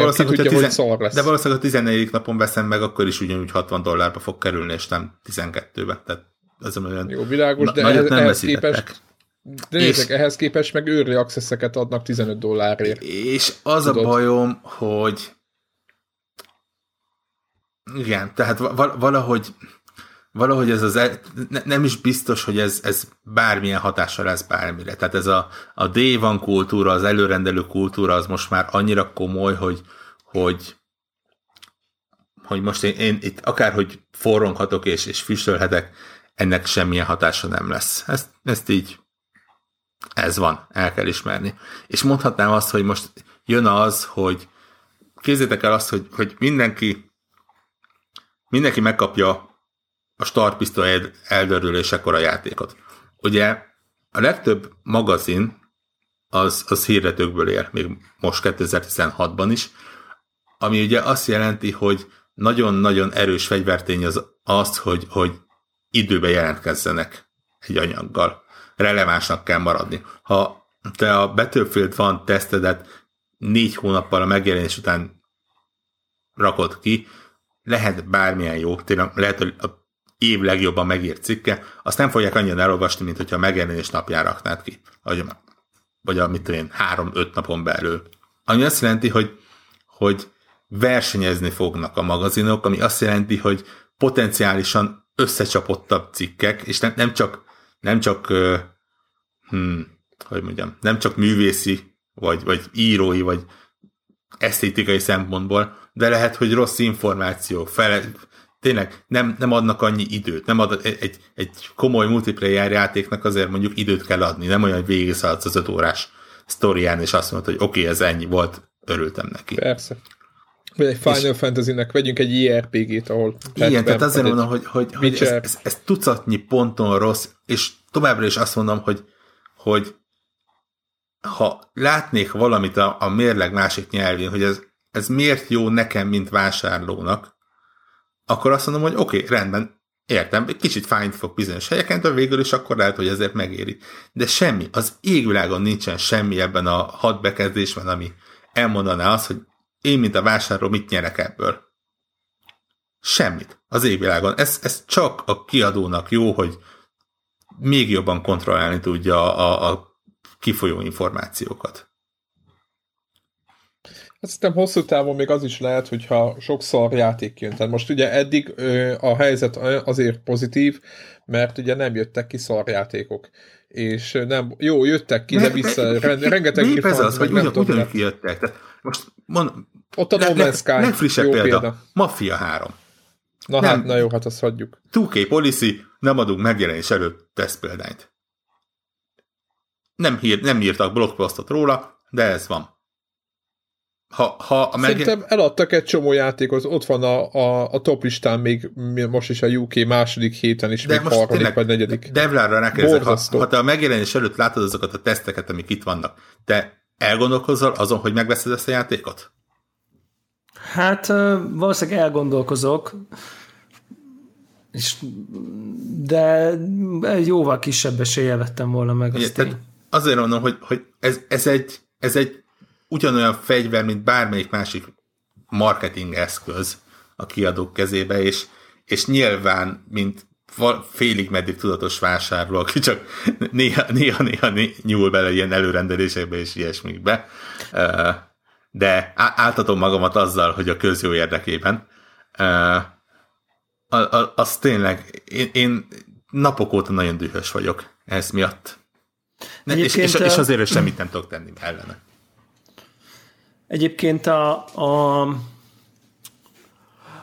valószínűleg a 14. napon veszem meg, akkor is ugyanúgy $60 fog kerülni, és nem 12-be. Tehát az olyan jó, világos, de ehhez képest De nézzek, ehhez képest meg early access-eket adnak $15-ért. És az tudod? A bajom, hogy igen, tehát valahogy ez az, nem is biztos, hogy ez bármilyen hatással lesz bármire. Tehát ez a day one kultúra, az előrendelő kultúra az most már annyira komoly, hogy most én itt akárhogy forronghatok és füstölhetek, ennek semmilyen hatása nem lesz. Ezt így ez van, el kell ismerni. És mondhatnám azt, hogy most jön az, hogy képzeljétek el azt, hogy mindenki megkapja a startpisztoly eldörülésekor a játékot. Ugye a legtöbb magazin az hirdetőkből él, még most 2016-ban is, ami ugye azt jelenti, hogy nagyon-nagyon erős fegyvertény az hogy időben jelentkezzenek egy anyaggal. Relevánsnak kell maradni. Ha te a Battlefield van tesztedet 4 hónappal a megjelenés után rakod ki, lehet bármilyen jó, tényleg lehet, hogy a év legjobban megírt cikke, azt nem fogják annyian elolvasni, mint hogyha a megjelenés napján raknád ki. Vagy amit én 3-5 napon belül. Ami azt jelenti, hogy versenyezni fognak a magazinok, ami azt jelenti, hogy potenciálisan összecsapottabb cikkek, és nem csak művészi, vagy írói, vagy esztétikai szempontból, de lehet, hogy rossz információ, tényleg nem adnak annyi időt, nem ad, egy komoly multiplayer játéknak azért mondjuk időt kell adni, nem olyan, hogy végigszaladsz az 5 órás sztorián, és azt mondod, hogy oké, ez ennyi volt, örültem neki. Persze. Vagy egy Final Fantasy-nek, vegyünk egy JRPG-t, ahol... Igen, tehát azért mondom, hogy ez tucatnyi ponton rossz, és továbbra is azt mondom, hogy ha látnék valamit a mérleg másik nyelvén, hogy ez miért jó nekem, mint vásárlónak, akkor azt mondom, hogy oké, rendben, értem, egy kicsit fájni fog bizonyos helyeken, de végül is akkor lehet, hogy ezért megéri. De semmi, az égvilágon nincsen semmi ebben a 6 bekezdésben, ami elmondaná azt, hogy én, mint a vásárló, mit nyerek ebből? Semmit. Az égvilágon. Ez csak a kiadónak jó, hogy még jobban kontrollálni tudja a kifolyó információkat. Azt hiszem, hosszú távon még az is lehet, hogyha sok szar játék jön. Tehát most ugye eddig a helyzet azért pozitív, mert ugye nem jöttek ki szarjátékok. És nem, jó, jöttek ki, de vissza rengeteg hír van. Ez az, hogy ugyanúgy jöttek. Tehát most mondom, ott a No Man's Sky. Legfrissebb példa. Mafia 3. Na jó, azt hagyjuk. 2K policy, nem adunk megjelenés előtt tesztpéldányt. Nem írtak blogpostot róla, de ez van. Szerintem eladtak egy csomó játékot, ott van a top listán még most is a UK második héten is, de még 3. vagy 4. Devlára rákérdezek, ha te a megjelenés előtt látod azokat a teszteket, amik itt vannak, te elgondolkozol azon, hogy megveszed ezt a játékot? Hát valószínűleg elgondolkozok, de jóval kisebb eséllyel vettem volna meg azt. Azért mondom, hogy ez egy ugyanolyan fegyver, mint bármelyik másik marketing eszköz a kiadók kezébe, és nyilván, mint félig meddig tudatos vásárló, aki csak néha nyúl bele ilyen előrendelésekbe és ilyesmikbe, de áltatom magamat azzal, hogy a közjó érdekében. Az tényleg, én napok óta nagyon dühös vagyok ez miatt. És azért is semmit nem tudok tenni ellene. Egyébként a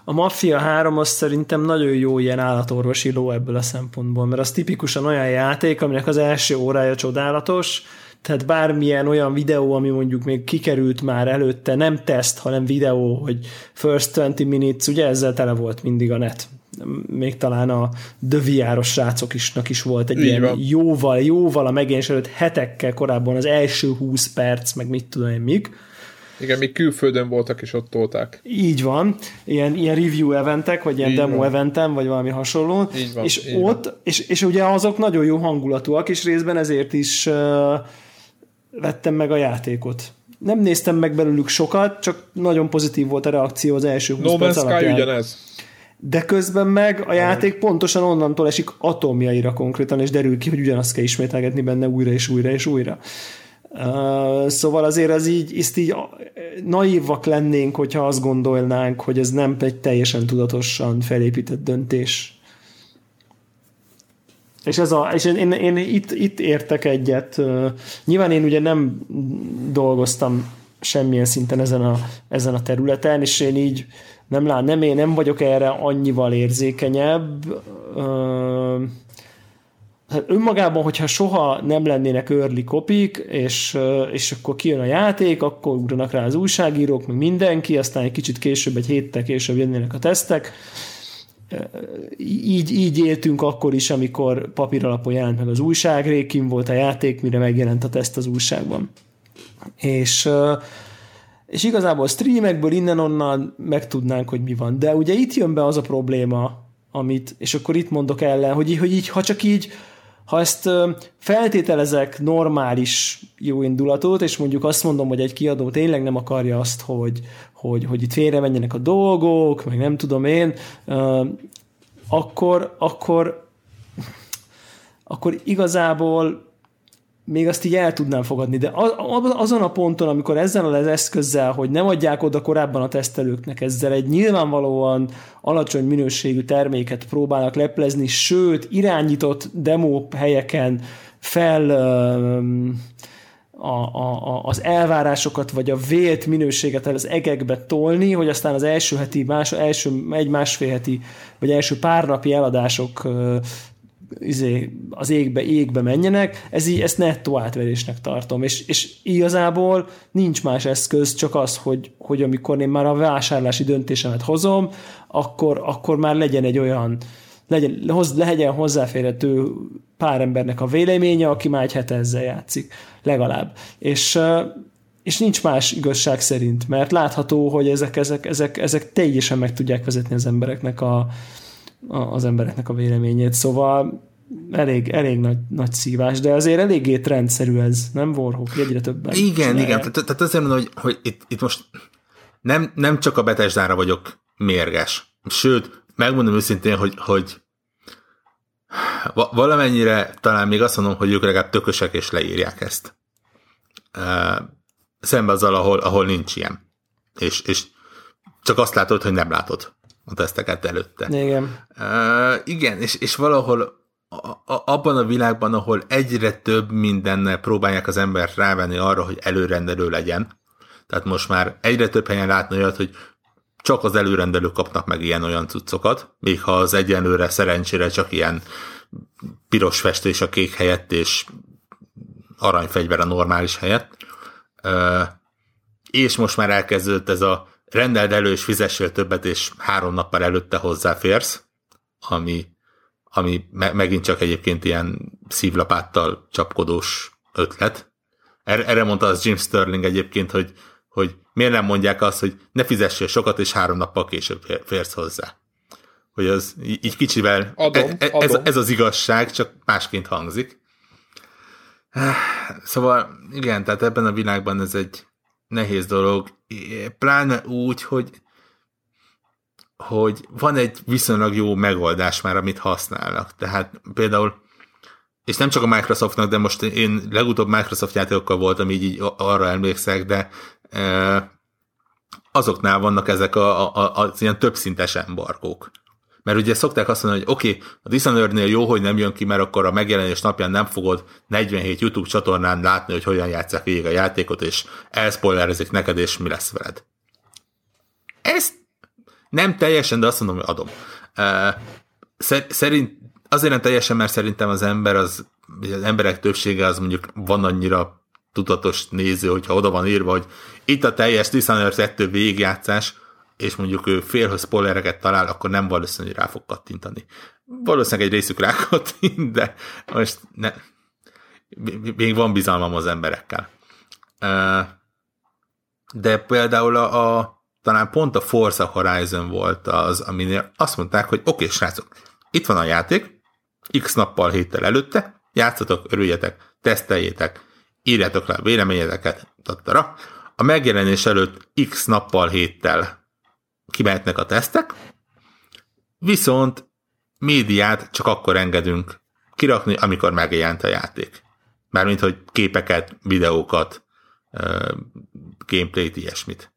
Mafia 3 az szerintem nagyon jó ilyen állatorvosi ló ebből a szempontból, mert az tipikusan olyan játék, aminek az első órája csodálatos, tehát bármilyen olyan videó, ami mondjuk még kikerült már előtte, nem teszt, hanem videó, hogy first 20 minutes, ugye ezzel tele volt mindig a net. Még talán a döviáros srácoknak is volt egy ilyen jóval a megjelenés előtt hetekkel korábban az első 20 perc, meg mit tudom én mik. Igen, még külföldön voltak, és ott tolták. Így van. Ilyen review eventek, vagy ilyen így demo van. Eventen, vagy valami hasonló. Van, és ott, és ugye azok nagyon jó hangulatúak, és részben ezért is vettem meg a játékot. Nem néztem meg belőlük sokat, csak nagyon pozitív volt a reakció az első 20 perc alatt. No Man's Sky ugyanez. de közben meg a játék pontosan onnantól esik atomjaira konkrétan, és derül ki, hogy ugyanazt kell ismételgetni benne újra és újra és újra. Szóval azért az így naívak lennénk, hogyha azt gondolnánk, hogy ez nem egy teljesen tudatosan felépített döntés. És, és én itt értek egyet. Nyilván én ugye nem dolgoztam semmilyen szinten ezen a területen, és én így én nem vagyok erre annyival érzékenyebb. Önmagában, hogyha soha nem lennének early copy-k, és akkor kijön a játék, akkor ugranak rá az újságírók, meg mindenki, aztán egy kicsit később, egy héttel később jönnének a tesztek. Így éltünk akkor is, amikor papír alapon jelent meg az újság, rég kim volt a játék, mire megjelent a teszt az újságban. És igazából streamekből innen-onnan megtudnánk, hogy mi van. De ugye itt jön be az a probléma, amit, és akkor itt mondok ellen, ha ezt feltételezek normális jó indulatot, és mondjuk azt mondom, hogy egy kiadó tényleg nem akarja azt, hogy itt félre menjenek a dolgok, meg nem tudom én, akkor igazából még azt így el tudnám fogadni, de azon a ponton, amikor ezzel az eszközzel, hogy nem adják oda korábban a tesztelőknek, ezzel egy nyilvánvalóan alacsony minőségű terméket próbálnak leplezni, sőt, irányított demo helyeken az elvárásokat, vagy a vélt minőséget el az egekbe tolni, hogy aztán az első heti, másfél heti, vagy első pár napi eladások az égbe menjenek, ezt nettó átverésnek tartom, és igazából nincs más eszköz, csak az, hogy amikor én már a vásárlási döntésemet hozom, akkor már legyen egy olyan, legyen hozzáférhető pár embernek a véleménye, aki már egy hete ezzel játszik, legalább. És nincs más igazság szerint, mert látható, hogy ezek teljesen meg tudják vezetni az embereknek az embereknek a véleményét, szóval elég nagy szívás, de azért eléggé trendszerű ez, nem Warhawk? Egyre többen. Igen, tehát azért mondom, hogy itt most nem csak a Bethesdára vagyok mérges, sőt, megmondom őszintén, hogy valamennyire talán még azt mondom, hogy ők legalább tökösek és leírják ezt. Szemben azzal, ahol nincs ilyen. És csak azt látod, hogy nem látod a teszteket előtte. Igen. Igen, és valahol abban a világban, ahol egyre több mindennel próbálják az embert rávenni arra, hogy előrendelő legyen. Tehát most már egyre több helyen látni olyat, hogy csak az előrendelők kapnak meg ilyen-olyan cuccokat, még ha az egyenlőre szerencsére csak ilyen piros festés a kék helyett, és aranyfegyver a normális helyett. És most már elkezdődött ez a rendeld elő, és fizessél többet, és 3 nappal előtte hozzáférsz, ami megint csak egyébként ilyen szívlapáttal csapkodós ötlet. Erre mondta az Jim Sterling egyébként, hogy miért nem mondják azt, hogy ne fizessél sokat, és 3 nappal később férsz hozzá. Hogy az így kicsivel... Adom. Ez az igazság, csak másként hangzik. Szóval igen, tehát ebben a világban ez egy nehéz dolog, pláne úgy, hogy van egy viszonylag jó megoldás már, amit használnak. Tehát például, és nem csak a Microsoftnak, de most én legutóbb Microsoft játékokkal voltam, így arra emlékszek, de azoknál vannak ezek az ilyen többszintes embargók. Mert ugye szokták azt mondani, hogy oké, a Dishonorednél jó, hogy nem jön ki, mert akkor a megjelenés napján nem fogod 47 YouTube csatornán látni, hogy hogyan játsszák végig a játékot, és elspoilerezik neked, és mi lesz veled. Ezt nem teljesen, de azt mondom, hogy adom. Azért nem teljesen, mert szerintem az emberek többsége az mondjuk van annyira tudatos néző, hogyha oda van írva, hogy itt a teljes Dishonored 2 végigjátszás, és mondjuk ő félhöz spoilereket talál, akkor nem valószínű, hogy rá fog kattintani. Valószínűleg egy részük rá kattint, de most még van bizalmam az emberekkel. De például talán pont a Forza Horizon volt az, aminél azt mondták, hogy oké, srácok, itt van a játék, x nappal, héttel előtte, játszatok, örüljetek, teszteljétek, írjátok le a véleményeteket, tattara. A megjelenés előtt x nappal, héttel kimehetnek a tesztek, Viszont médiát csak akkor engedünk kirakni, amikor megjelent a játék. Mármint, hogy képeket, videókat, gameplayt, ilyesmit.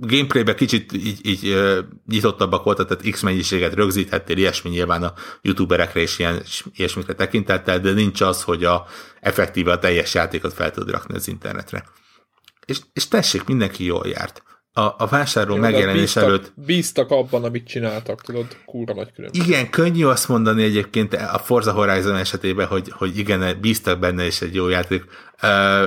Gameplayben kicsit így nyitottabbak voltak, tehát X mennyiséget rögzíthettél, ilyesmi, nyilván a youtuberekre is ilyesmikre tekintettel, de nincs az, hogy effektíve a teljes játékot fel tudod rakni az internetre. És tessék, mindenki jól járt. A vásárló jó, megjelenés előtt... Bíztak abban, amit csináltak, tudod, kurva nagy különbség. Igen, könnyű azt mondani egyébként a Forza Horizon esetében, hogy igen, bíztak benne, és egy jó játék.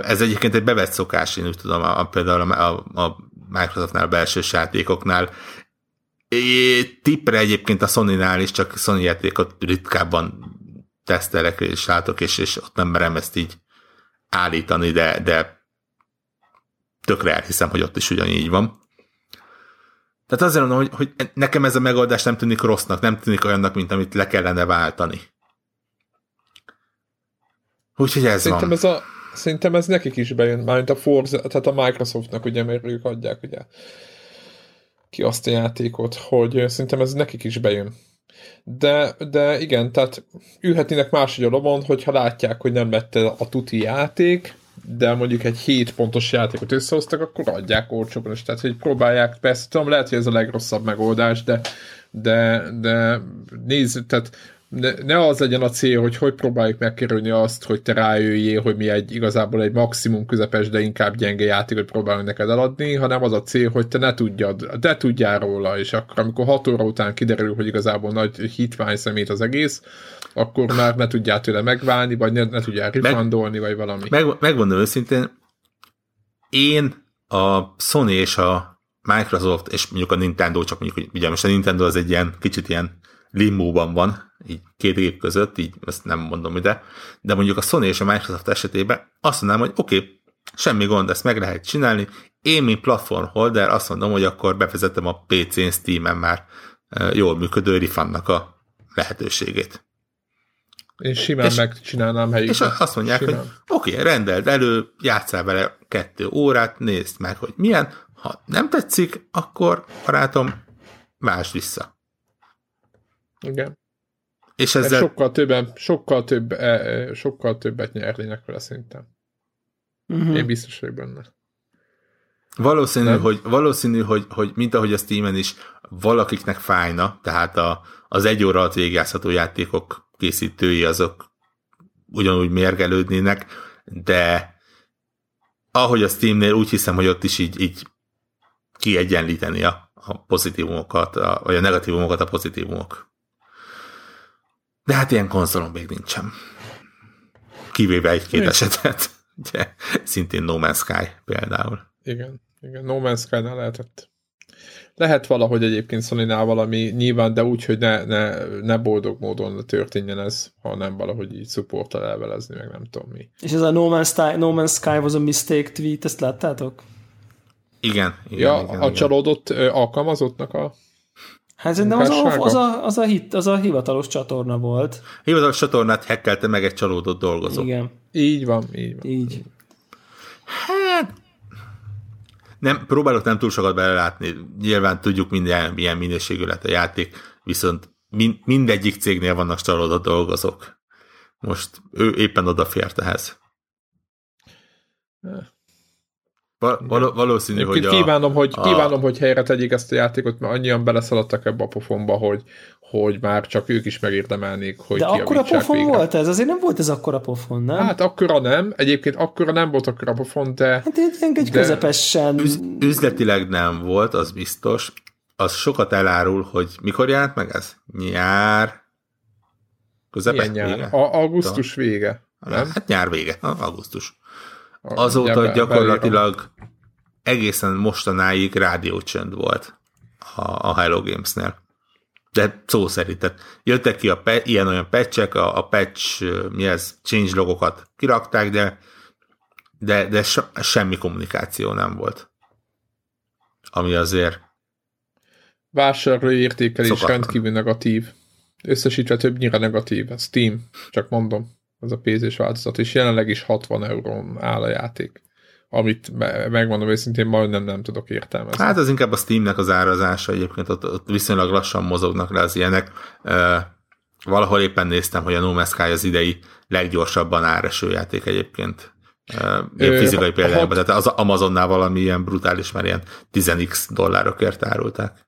Ez egyébként egy bevett szokás, én úgy tudom, például a Microsoftnál, a belsős játékoknál. Tippre egyébként a Sonynál is, csak Sony játékot ritkábban tesztelek és látok, és ott nem merem ezt így állítani, de tökre elhiszem, hogy ott is ugyanígy van. Tehát azért mondom, hogy nekem ez a megoldás nem tűnik rossznak, nem tűnik olyannak, mint amit le kellene váltani. Úgyhogy ez szerintem van. Szerintem ez nekik is bejön, mármint a Forza, tehát a Microsoftnak, ugye, mert ők adják ugye ki azt a játékot, hogy szerintem ez nekik is bejön. De igen, tehát ülhetnének máshogy a lovon, hogyha látják, hogy nem lett a tuti játék, de mondjuk egy 7 pontos játékot összehoztak, akkor adják olcsóban is. Tehát, hogy próbálják, persze, tudom, lehet, hogy ez a legrosszabb megoldás, de nézd, tehát ne az legyen a cél, hogy próbáljuk megkerülni azt, hogy te rájöjjél, hogy mi igazából egy maximum közepes, de inkább gyenge játékot próbálunk neked eladni, hanem az a cél, hogy te ne tudjad, de tudjál róla, és akkor amikor 6 óra után kiderül, hogy igazából nagy hitvány szemét az egész, akkor már ne tudjál tőle megválni, vagy ne tudjál rifandolni, vagy valami. Megmondom őszintén, én a Sony és a Microsoft, és mondjuk a Nintendo, csak mondjuk, ugye most a Nintendo az egy ilyen, kicsit ilyen limóban van, így két év között, így ezt nem mondom ide, de mondjuk a Sony és a Microsoft esetében azt mondanám, hogy oké, semmi gond, ezt meg lehet csinálni, én mint platform holder azt mondom, hogy akkor bevezetem a PC-n, Steam-en már jól működő refundnak a lehetőségét. Én simán megcsinálnám helyükben. És azt mondják, simán, hogy oké, rendeld elő, játsszál vele 2 órát, nézd meg, hogy milyen, ha nem tetszik, akkor barátom, váltsd vissza. Igen. És ezzel... sokkal többet nyernének vele szerintem. Uh-huh. Én biztos vagyok benne. Valószínű, hogy mint ahogy a Steam-en is valakiknek fájna, tehát az 1 óra alatt végigjátszható játékok készítői azok ugyanúgy mérgelődnének, de ahogy a Steamnél úgy hiszem, hogy ott is így kiegyenlíteni a pozitívumokat, vagy a negatívumokat a pozitívumok. De hát ilyen konzolon még nincsen. Kivéve 1-2 esetet. De szintén No Man's Sky például. Igen, No Man's Sky-nál lehetett. Lehet valahogy egyébként Sonynál valami nyilván, de úgy, hogy ne boldog módon történjen ez, hanem valahogy így supporttal elvelezni, meg nem tudom mi. És ez a No Man's Sky was a mistake tweet, ezt láttátok? Igen. Igen. Csalódott alkalmazottnak a... Hát szerintem az a hivatalos csatorna volt. A hivatalos csatornát hackelte meg egy csalódott dolgozó. Igen. Így van. Így. Hát... Nem, próbálok nem túl sokat belelátni. Nyilván tudjuk milyen minőségű lett a játék, viszont mindegyik cégnél vannak csalódott dolgozók. Most ő éppen odafért ehhez. Valószínű, hogy kívánom, hogy helyre tegyék ezt a játékot, mert annyian beleszaladtak ebbe a pofonba, hogy már csak ők is megérdemelnék, hogy de akkora pofon végre. Volt ez? Azért nem volt ez akkora pofon, nem? Hát akkora nem. Egyébként akkora nem volt akkora pofon, de... Hát egy közepesen... Üzletileg nem volt, az biztos. Az sokat elárul, hogy mikor jelent meg ez? Nyár... Közepes vége? Augusztus vége. Nem? Hát nyár vége. Augusztus. Azóta gyakorlatilag egészen mostanáig rádiócsönd volt a Hello Games-nél. De szó szerint. Tehát jöttek ki ilyen-olyan patch-ek, a patch, mi ez, change logokat kirakták, de semmi kommunikáció nem volt. Ami azért vásárlói értékelés rendkívül negatív. Összesítve többnyire negatív. A Steam, csak mondom. Az a pénzés változat, és jelenleg is 60 eurón áll a játék. amit megmondom őszintén, majdnem nem tudok értelmezni. Hát ez inkább a Steamnek az árazása egyébként, ott viszonylag lassan mozognak le az ilyenek. Valahol éppen néztem, hogy a No Man's Sky az idei leggyorsabban áreső játék egyébként. Fizikai például. Tehát az Amazonnál valami ilyen brutális, mert ilyen 10x dollárokért árulták.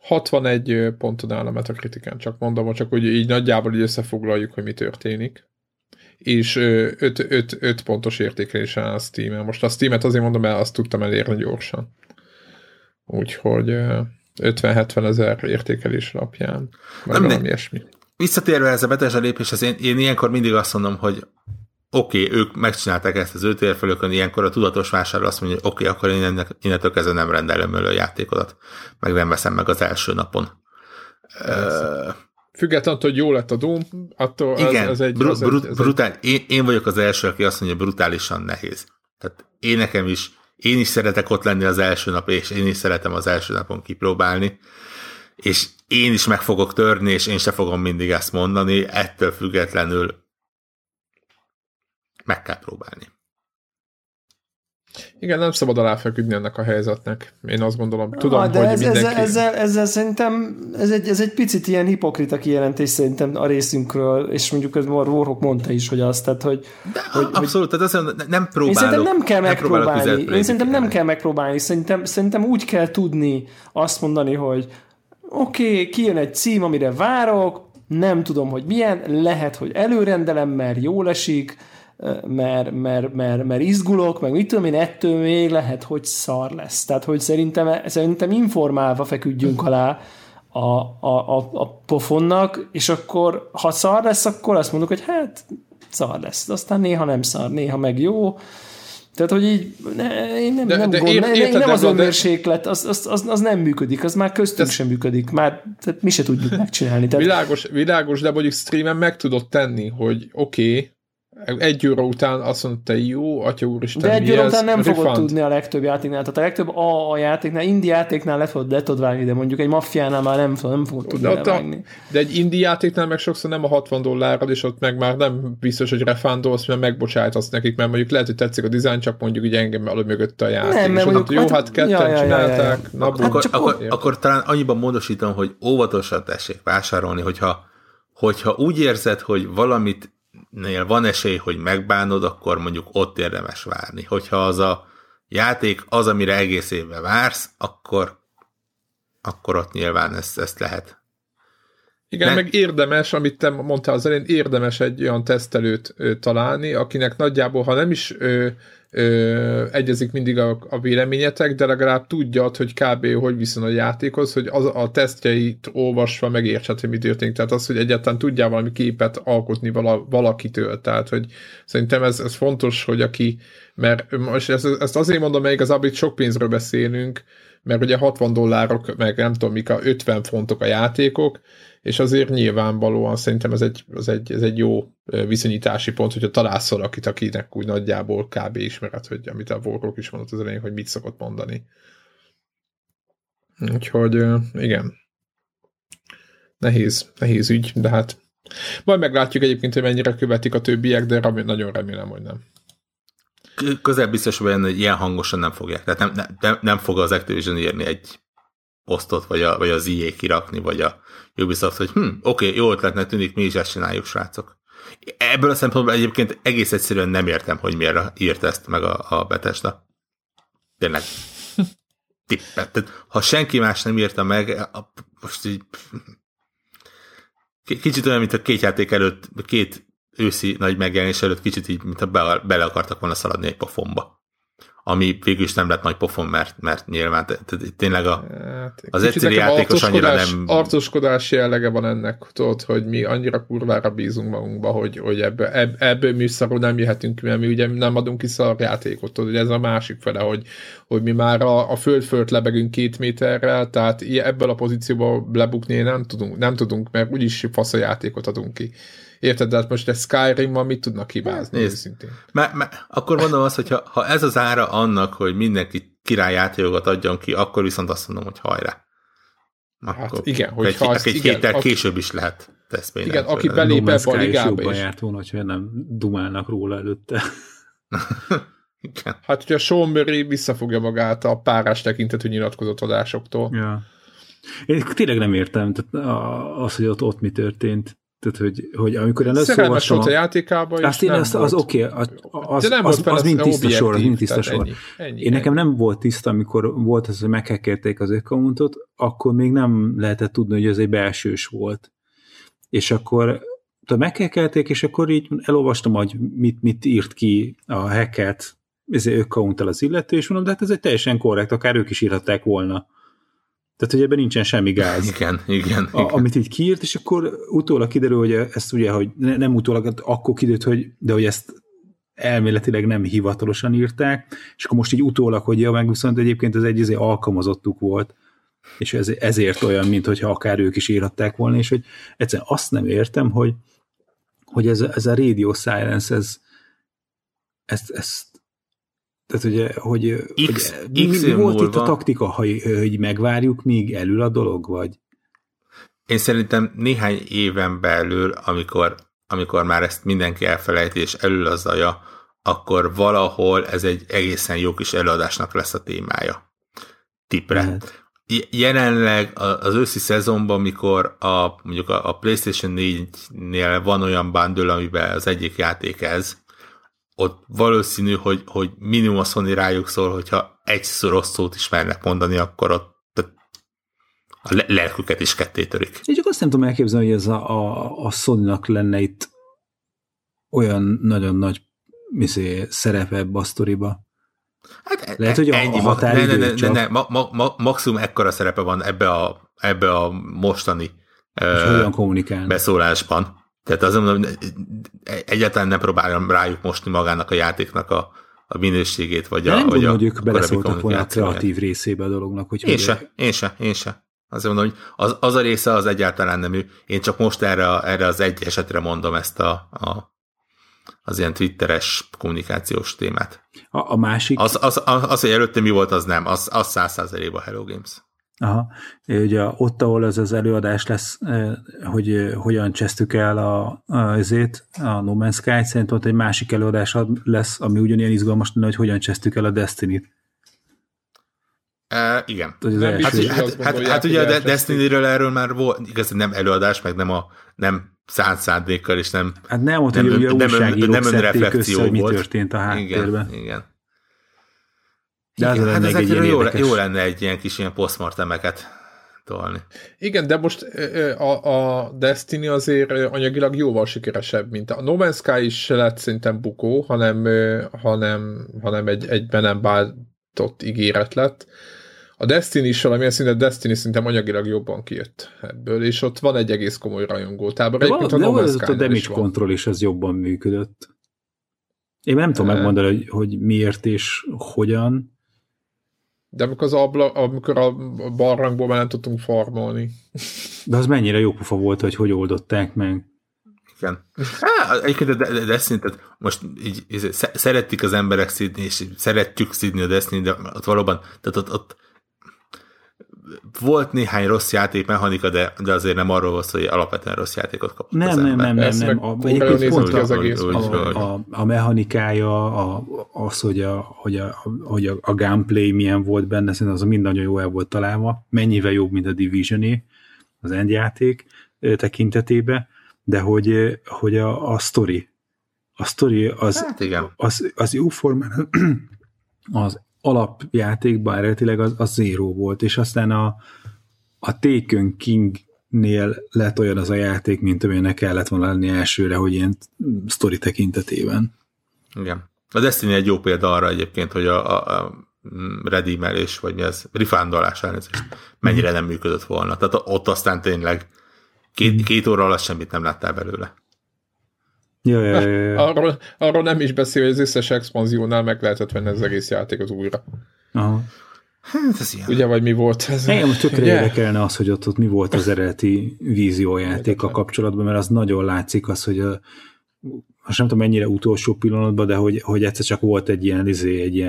61 ponton áll a Metacriticán, csak mondom, csak úgy így nagyjából így összefoglaljuk, hogy mi történik. És 5 pontos értékelésen áll a Steam-en. Most a Steam-et azért mondom el, azt tudtam elérni gyorsan. Úgyhogy 50-70 ezer értékelés alapján. Vagy nem, valami ilyesmi. Visszatérve ez a Bethesda lépéshez, én ilyenkor mindig azt mondom, hogy oké, ők megcsinálták ezt az 5 érfelőkön, ilyenkor a tudatos vásárló azt mondja, hogy oké, akkor én innentől kezdve nem rendelem elő a játékodat, meg nem veszem meg az első napon. Függetlenül, hogy jó lett a Doom, attól igen, ez egy... brutál. Én vagyok az első, aki azt mondja, brutálisan nehéz. Tehát én is szeretek ott lenni az első nap, és én is szeretem az első napon kipróbálni, és én is meg fogok törni, és én se fogom mindig ezt mondani, ettől függetlenül meg kell próbálni. Igen, nem szabad aláfeküdni ennek a helyzetnek. Én azt gondolom, tudom, de hogy mindenki... Ezzel szerintem ez egy picit ilyen hipokrita kijelentés szerintem a részünkről, és mondjuk ez Warhawk mondta is, hogy azt, tehát hogy abszolút, tehát azt nem próbálok. Én szerintem nem kell megpróbálni. Szerintem úgy kell tudni azt mondani, hogy oké, kijön egy cím, amire várok, nem tudom, hogy milyen, lehet, hogy előrendelem, mert jól esik, mert izgulok, meg mit tudom én, ettől még lehet, hogy szar lesz. Tehát, hogy szerintem informálva feküdjünk alá a pofonnak, és akkor, ha szar lesz, akkor azt mondjuk, hogy hát, szar lesz. Aztán néha nem szar, néha meg jó. Tehát, hogy így nem az önmérséklet, az nem működik, az már köztünk sem működik, már tehát mi se tudjuk megcsinálni. Tehát... Világos, de mondjuk streamen meg tudod tenni, hogy oké, egy óra után azt mondta, jó, atya úristen, de egy óra után nem fogod tudni a legtöbb játéknál. Tehát a legtöbb a játéknál, indie játéknál le tudod vágni, de mondjuk egy maffiánál már nem fogod tudni levágni. De egy indie játéknál meg sokszor nem a 60 dollárral, és ott meg már nem biztos, hogy refundolsz, mert megbocsájtasz nekik, mert mondjuk lehet, hogy tetszik a dizájn, csak mondjuk így engem alul mögött a játék. Nem, és mondjuk, jó, hát ketten csinálták. Akkor talán annyiban módosítom, hogy óvatosan tessék vásárolni, hogyha úgy érzed, hogy valamit van esély, hogy megbánod, akkor mondjuk ott érdemes várni. Hogyha az a játék az, amire egész évben vársz, akkor ott nyilván ezt lehet. Igen, meg érdemes, amit te mondtál az elején, érdemes egy olyan tesztelőt találni, akinek nagyjából, ha nem is egyezik mindig a véleményetek, de legalább tudjad, hogy kb. Hogy viszont a játékhoz, hogy az a tesztjeit olvasva megértsed, hogy mi történik. Tehát az, hogy egyáltalán tudjál valami képet alkotni valakitől. Tehát, hogy szerintem ez fontos, hogy aki, mert most ezt azért mondom, mert igazából itt sok pénzről beszélünk, mert ugye 60 dollárok, meg nem tudom mik, 50 fontok a játékok, és azért nyilvánvalóan szerintem ez egy jó viszonyítási pont, hogyha találsz valakit, akinek úgy nagyjából kb. Ismered, hogy amit a Warhawk is mondott az elején, hogy mit szokott mondani. Úgyhogy igen. Nehéz ügy, de hát majd meglátjuk egyébként, hogy mennyire követik a többiek, de nagyon remélem, hogy nem. Közel biztos benne, hogy ilyen hangosan nem fogják. Tehát nem fog az Activision írni egy posztot, vagy az EA kirakni, vagy a Ubisoft, hogy oké, jó ötletnek tűnik, mi is ezt csináljuk, srácok. Ebből a szempontból egyébként egész egyszerűen nem értem, hogy miért írt ezt meg a Bethesda. Tényleg. Tippet. Tehát, ha senki más nem írta meg, most így... Kicsit olyan, mint a két játék előtt, két őszi nagy megjelenés előtt, kicsit így, mint ha bele akartak volna szaladni egy pofonba. Ami végül is nem lett nagy pofon, mert nyilván tényleg az egyszerű játékos annyira nem... Arcoskodás jellege van ennek, tudod, hogy mi annyira kurvára bízunk magunkba, hogy ebből mi szarul nem jöhetünk ki, mert mi ugye nem adunk ki szarjátékot, tudod, hogy ez a másik fele, hogy mi már a föld lebegünk 2 méterrel, tehát ebből a pozícióban lebukni nem tudunk, mert úgyis fasz a játékot adunk ki. Érted, de hát most egy Skyrim-mal mit tudnak hibázni őszintén? Akkor mondom azt, hogy ha ez az ára annak, hogy mindenki királyjátékokat adjon ki, akkor viszont azt mondom, hogy hajrá. Hát igen, hogy ha egy héttel később is lehet. Igen, aki belép ebbe a ligába is. Jobban járt volna, hogyha nem dumálnak róla előtte. Igen. Hát ugye a Sean Murray visszafogja magát a párás tekintetű nyilatkozott adásoktól. Ja. Én tényleg nem értem az, hogy ott mi történt. Tehát, hogy amikor először szerelmes volt a játékában, azt én az oké, az mind tiszta sor. Ennyi. Nekem nem volt tiszta, amikor volt az, hogy meghackelték az accountot, akkor még nem lehetett tudni, hogy ez egy belsős volt. És akkor meghackelték, és akkor így elolvastam, hogy mit írt ki a hacket, ezért accounttal az illető, és mondom, de hát ez egy teljesen korrekt, akár ők is írhatták volna. Tehát, hogy ebben nincsen semmi gáz. Igen. Amit így kiírt, és akkor utólag kiderül, hogy ezt ugye, hogy nem utólag, akkor kiderült, hogy ezt elméletileg nem hivatalosan írták, és akkor most így utólag, hogy ja, meg viszont egyébként ez egy alkalmazottuk volt, és ezért olyan, mintha akár ők is írhatták volna, és hogy egyszerűen azt nem értem, hogy ez a radio silence, ez tehát ugye, hogy mi volt itt a taktika, hogy megvárjuk, míg elül a dolog, vagy? Én szerintem néhány éven belül, amikor már ezt mindenki elfelejti, és elül a zaja, akkor valahol ez egy egészen jó kis előadásnak lesz a témája. Tipre. Hát. Jelenleg az őszi szezonban, amikor mondjuk a PlayStation 4-nél van olyan bundle, amiben az egyik játék ez, ott valószínű, hogy minimum a Sony rájuk szól, hogyha egyszor rossz szót is mernek mondani, akkor ott a lelküket is kettétörik. Én csak azt nem tudom elképzelni, hogy ez a Sony-nak lenne itt olyan nagyon nagy szerepe ebbe a sztoriba. Hát lehet, hogy a határidő csak. Maximum ekkora szerepe van ebbe a mostani beszólásban. Tehát azt mondom, egyáltalán nem próbálom rájuk mosni magának a játéknak a minőségét, vagy nem gondolom, hogy ők beleszóltak volna a kreatív részébe a dolognak. Hogy én se. Azt mondom, hogy az a része az egyáltalán nem ő. Én csak most erre az egy esetre mondom ezt az ilyen twitteres kommunikációs témát. A másik? Az, hogy előtte mi volt, az nem. Az 100%-ban Hello Games. Aha, ugye ott, ahol az előadás lesz, hogy hogyan csesztük el a No Man's Sky-t, szerintem ott egy másik előadás lesz, ami ugyanilyen izgalmas lenne, hogy hogyan csesztük el a Destiny-t. Igen. Hát ugye a Destiny-ről erről már volt, igaz, nem előadás, meg nem 100%-kal, és nem hát nem, ott nem, ugye újságírók szedték össze, hogy mi történt a háttérben. Igen. De igen, hát ezekről jó lenne egy ilyen kis ilyen posztmortemeket tolni. Igen, de most a Destiny azért anyagilag jóval sikeresebb, mint a No Man's Sky is lett szerintem bukó, hanem egy be nem váltott ígéret lett. A Destiny is valamilyen szinten, Destiny szerintem anyagilag jobban kijött ebből, és ott van egy egész komoly rajongótábor. De a damage control is ez jobban működött. Én nem tudom megmondani, hogy miért és hogyan. De amikor amikor a barrangból már nem tudtunk farmolni. De az mennyire jó pufa volt, hogy oldották meg. Igen. Egyébként a Destiny, most így szeretik az emberek szidni, és szeretjük szidni a Destiny, de ott valóban, tehát ott volt néhány rossz játékmechanika, de azért nem arról volt, hogy alapvetően rossz játékot kapott az ember. Nem. Egyébként pont az egész. A mechanikája, az, hogy a gameplay milyen volt benne, szerintem az mind nagyon jó el volt találva. Mennyivel jobb, mint a Division-é, az endjáték tekintetében, de hogy a sztori. A sztori az, hát igen. Az jó formán az alapjátékban eredetileg az zéró volt, és aztán a Taken Kingnél lett olyan az a játék, mint amilyennek kellett volna lenni elsőre, hogy ilyen sztori tekintetében. Igen. A Destiny egy jó példa arra egyébként, hogy a redimelés, vagy mi az, rifándolás elnézést, mennyire nem működött volna. Tehát ott aztán tényleg két óra alatt semmit nem láttál belőle. Ja. Arról nem is beszél, hogy az összes expanziónál meg lehetett venni az egész játékot újra. Aha. Hát ez ilyen. Ugye, vagy mi volt ez? Engem tökre érdekelne az, hogy ott mi volt az eredeti víziójátékkal kapcsolatban, mert az nagyon látszik az, hogy most nem tudom mennyire utolsó pillanatban, de hogy egyszer csak volt egy ilyen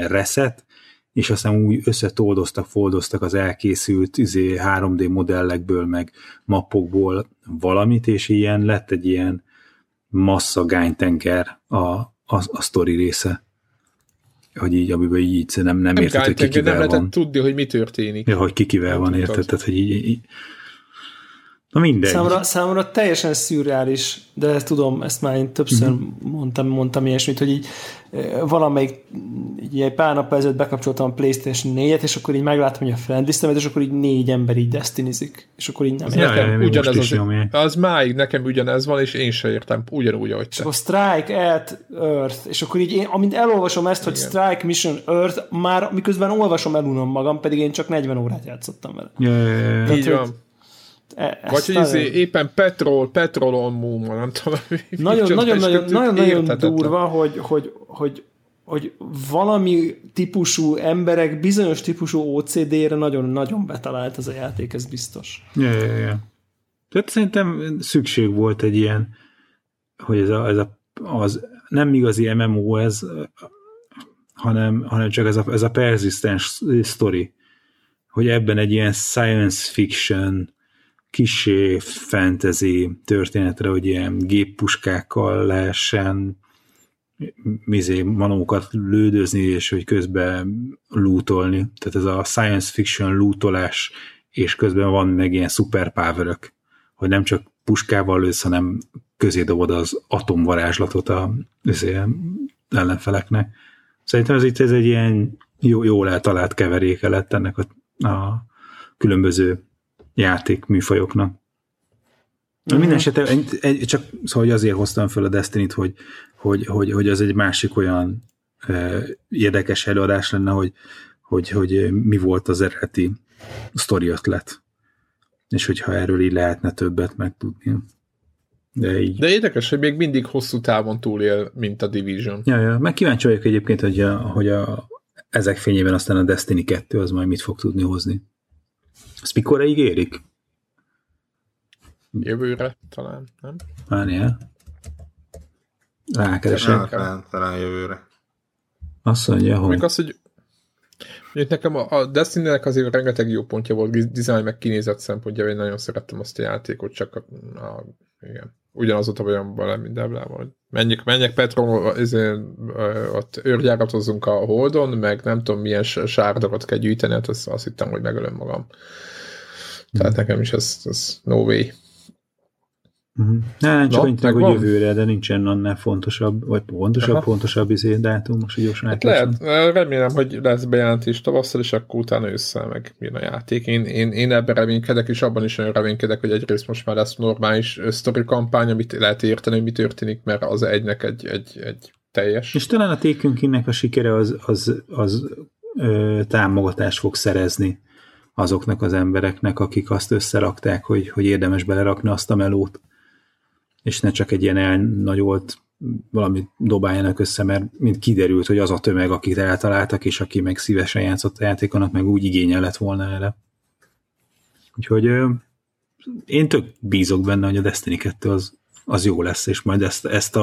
reset, és aztán úgy összetoldoztak az elkészült 3D modellekből, meg mappokból valamit, és ilyen lett egy ilyen massza gánytenker a sztori része. hogy így, amiben így szerintem nem érted, hogy ki kivel van. Nem lehetett tudni, hogy mi történik. Ja, hogy ki kivel van, érted, tehát, hogy így... Na mindegy. Számomra teljesen szürreális, de ezt tudom, ezt már én többször mondtam ilyesmit, hogy így valamelyik így egy pár nappal ezelőtt bekapcsoltam a PlayStation 4-et, és akkor így meglátom, hogy a friendlistemet, és akkor így 4 ember így destinizik, és akkor így nem értem. Ugyanez az máig nekem ugyanez van, és én sem értem, ugyanúgy, ahogy te. És akkor Strike at Earth, és akkor így én, amint elolvasom ezt, hogy Strike Mission Earth, már miközben olvasom, elunom magam, pedig én csak 40 órát játszottam vele. Vagy hogy éppen petrol on moon, nem tudom. Nagyon-nagyon durva, hogy valami típusú emberek bizonyos típusú OCD-re nagyon-nagyon betalált ez a játék, ez biztos. Ja. Tehát szerintem szükség volt egy ilyen, hogy ez nem igazi MMO ez, hanem csak ez a persistens sztori, hogy ebben egy ilyen science fiction kissé fantasy történetre, hogy ilyen géppuskákkal lehessen manókat lődözni, és hogy közben lootolni. Tehát ez a science fiction lootolás, és közben van meg ilyen szuperpowerök, hogy nem csak puskával lősz, hanem közé dobod az atomvarázslatot az ellenfeleknek. Szerintem ez itt egy ilyen jól eltalált keveréke lett ennek a különböző játék műfajoknak. Minden esetre, csak szóval azért hoztam föl a Destiny-t, hogy az egy másik olyan érdekes előadás lenne, hogy mi volt az eredeti sztori ötlet. És hogyha erről így lehetne többet megtudni. De érdekes, hogy még mindig hosszú távon túlél, mint a Division. Ja, meg kíváncsi vagyok egyébként, hogy ezek fényében aztán a Destiny 2 az majd mit fog tudni hozni. Ezt mikorra ígérik? Jövőre talán, nem? Várjál. Rákeresek. Talán jövőre. Azt mondja, hogy... Még az, hogy nekem a Destiny-nek azért rengeteg jó pontja volt, dizájn meg kinézett szempontja, én nagyon szerettem azt a játékot, csak igen. Ugyanazóta vagyok valami mindenblával. Menjek Petron, ott őrgyáratozunk a Holdon, meg nem tudom milyen sárdokat kell gyűjteni, hát azt hittem, hogy megölöm magam. Tehát nekem is ez no way. Nem, csak annyit meg, hogy jövőre, de nincsen annál fontosabb, vagy pontosabb dátum, most gyorsan hát lehet, remélem, hogy lesz bejelentés tavasszal, és akkor utána ősszel meg jön a játék. Én ebben reménykedek, és abban is olyan reménykedek, hogy egyrészt most már lesz normális sztori kampány, amit lehet érteni, hogy mi történik, mert az egynek egy teljes. És talán a Taken Kingnek a sikere az támogatást fog szerezni azoknak az embereknek, akik azt összerakták, hogy érdemes belerakni azt a melót, és ne csak egy ilyen elnagyolt valamit dobáljanak össze, mert mind kiderült, hogy az a tömeg, akit eltaláltak, és aki meg szívesen játszott a játékonak, meg úgy igénye lett volna erre. Úgyhogy én tök bízok benne, hogy a Destiny 2 az jó lesz, és majd ezt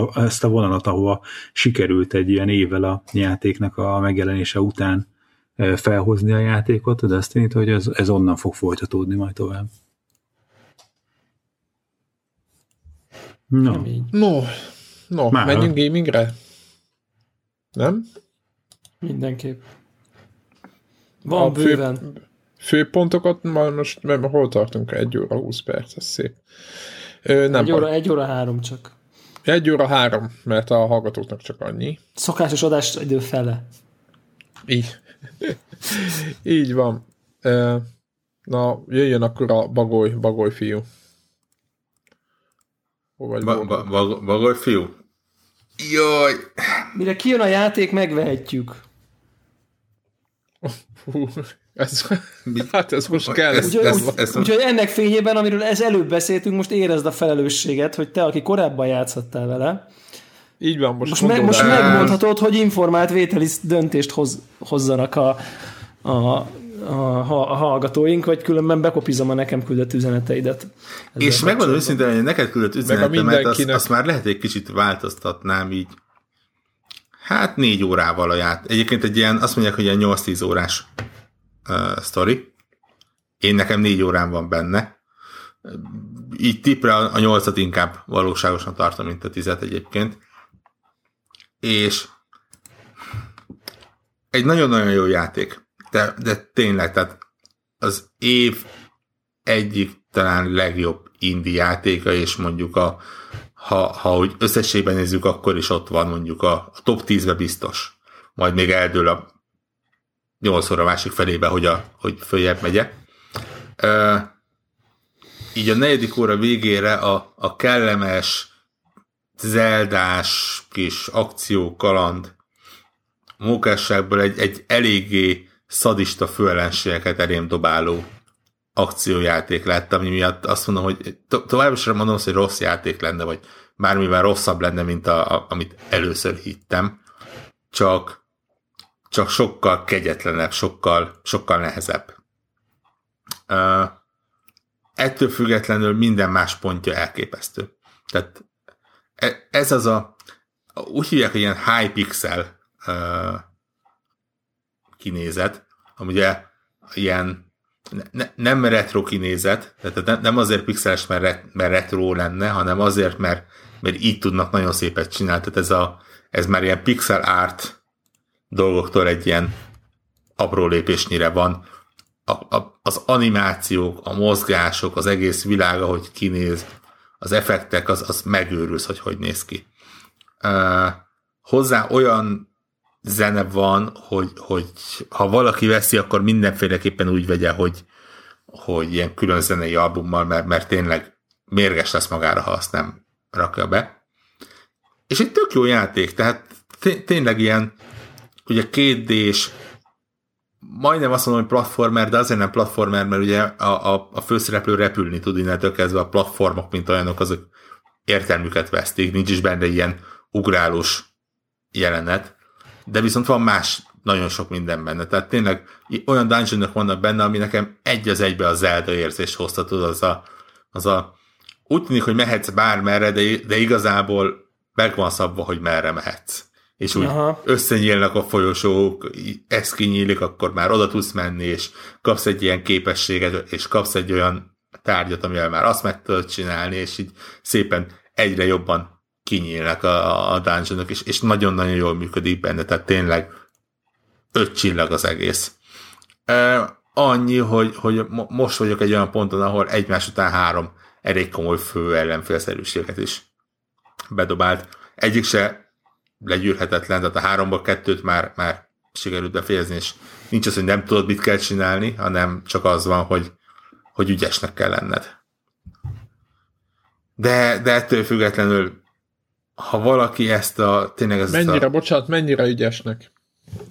a vonalat, ahova sikerült egy ilyen évvel a játéknak a megjelenése után felhozni a játékot, a Destiny-t, hogy ez onnan fog folytatódni majd tovább. No, menjünk gamingre. Nem? Mindenképp. Van bőven. Főpontokat most, mert hol tartunk? 1 óra 20 perc, ez szép. 1 óra 3 csak. 1 óra 3, mert a hallgatóknak csak annyi. Szokásos adás idő fele. Így. Így van. Na, jöjjön akkor a bagoly fiú. Bagoly fiú? Jaj! Mire kijön a játék, megvehetjük. Hú, ez most kell. Úgyhogy ennek fényében, amiről előbb beszéltünk, most érezd a felelősséget, hogy te, aki korábban játszottál vele, így van, most megmondhatod, hogy informált vételi döntést hozzanak a hallgatóink, vagy különben bekopizom a nekem küldött üzeneteidet. És megmondom őszintén, hogy neked küldött üzenetemet, azt már lehet egy kicsit változtatnám így. Hát 4 órával aját. Egyébként egy ilyen, azt mondják, hogy ilyen 8-10 órás sztori. Én nekem 4 órám van benne. Így tippre a 8-at inkább valóságosan tartom, mint a 10-et egyébként. És egy nagyon-nagyon jó játék. De tényleg, tehát az év egyik talán legjobb indie játéka, és mondjuk ha úgy összességben nézzük, akkor is ott van mondjuk a top 10-be biztos. Majd még eldől a 8-szor a másik felébe, hogy följebb megyek. Így a 4. óra végére a kellemes, zeldás kis akció, kaland mókásságból egy eléggé szadista főellenségeket elém dobáló akciójáték lett, ami miatt azt mondom, hogy továbbra sem mondom, hogy rossz játék lenne, vagy bármivel rosszabb lenne, mint amit először hittem, csak sokkal kegyetlenebb, sokkal nehezebb. Ettől függetlenül minden más pontja elképesztő. Tehát ez az úgy hívják, hogy ilyen high pixel kinézet, ami ugye ilyen nem retro kinézet, tehát nem azért pixeles, mert retro lenne, hanem azért, mert így tudnak nagyon szépet csinálni. Tehát ez már ilyen pixel art dolgoktól egy ilyen apró lépésnyire van. Az animációk, a mozgások, az egész világ, ahogy kinéz, az effektek, az megőrülsz, hogy néz ki. Hozzá olyan zene van, hogy ha valaki veszi, akkor mindenféleképpen úgy vegye, hogy ilyen külön zenei albummal, mert tényleg mérges lesz magára, ha azt nem rakja be. És egy tök jó játék, tehát tényleg ilyen, ugye 2D-s, majdnem azt mondom, hogy platformer, de azért nem platformer, mert ugye a főszereplő repülni tud, innentől kezdve a platformok, mint olyanok, azok értelmüket vesztik, nincs is benne ilyen ugrálós jelenet, de viszont van más, nagyon sok minden benne, tehát tényleg olyan dungeonok vannak benne, ami nekem egy az egybe a Zelda érzést hozta, tudod, az a úgy tűnik, hogy mehetsz bármerre, de igazából meg van szabva, hogy merre mehetsz. És úgy összenyílnak a folyosók, ez kinyílik, akkor már oda tudsz menni, és kapsz egy ilyen képességet, és kapsz egy olyan tárgyat, amivel már azt meg tudod csinálni, és így szépen egyre jobban kinyílnak a dungeonok, és nagyon-nagyon jól működik benne, tehát tényleg 5 csillag az egész. Annyi, hogy most vagyok egy olyan ponton, ahol egymás után 3 elég komoly fő ellenfélszerűséget is bedobált. Egyik se legyűrhetetlen, tehát a 3-ból 2-t már sikerült befejezni, és nincs az, hogy nem tudod, mit kell csinálni, hanem csak az van, hogy ügyesnek kell lenned. De ettől függetlenül, ha valaki ezt a... Tényleg ez mennyire, mennyire ügyesnek?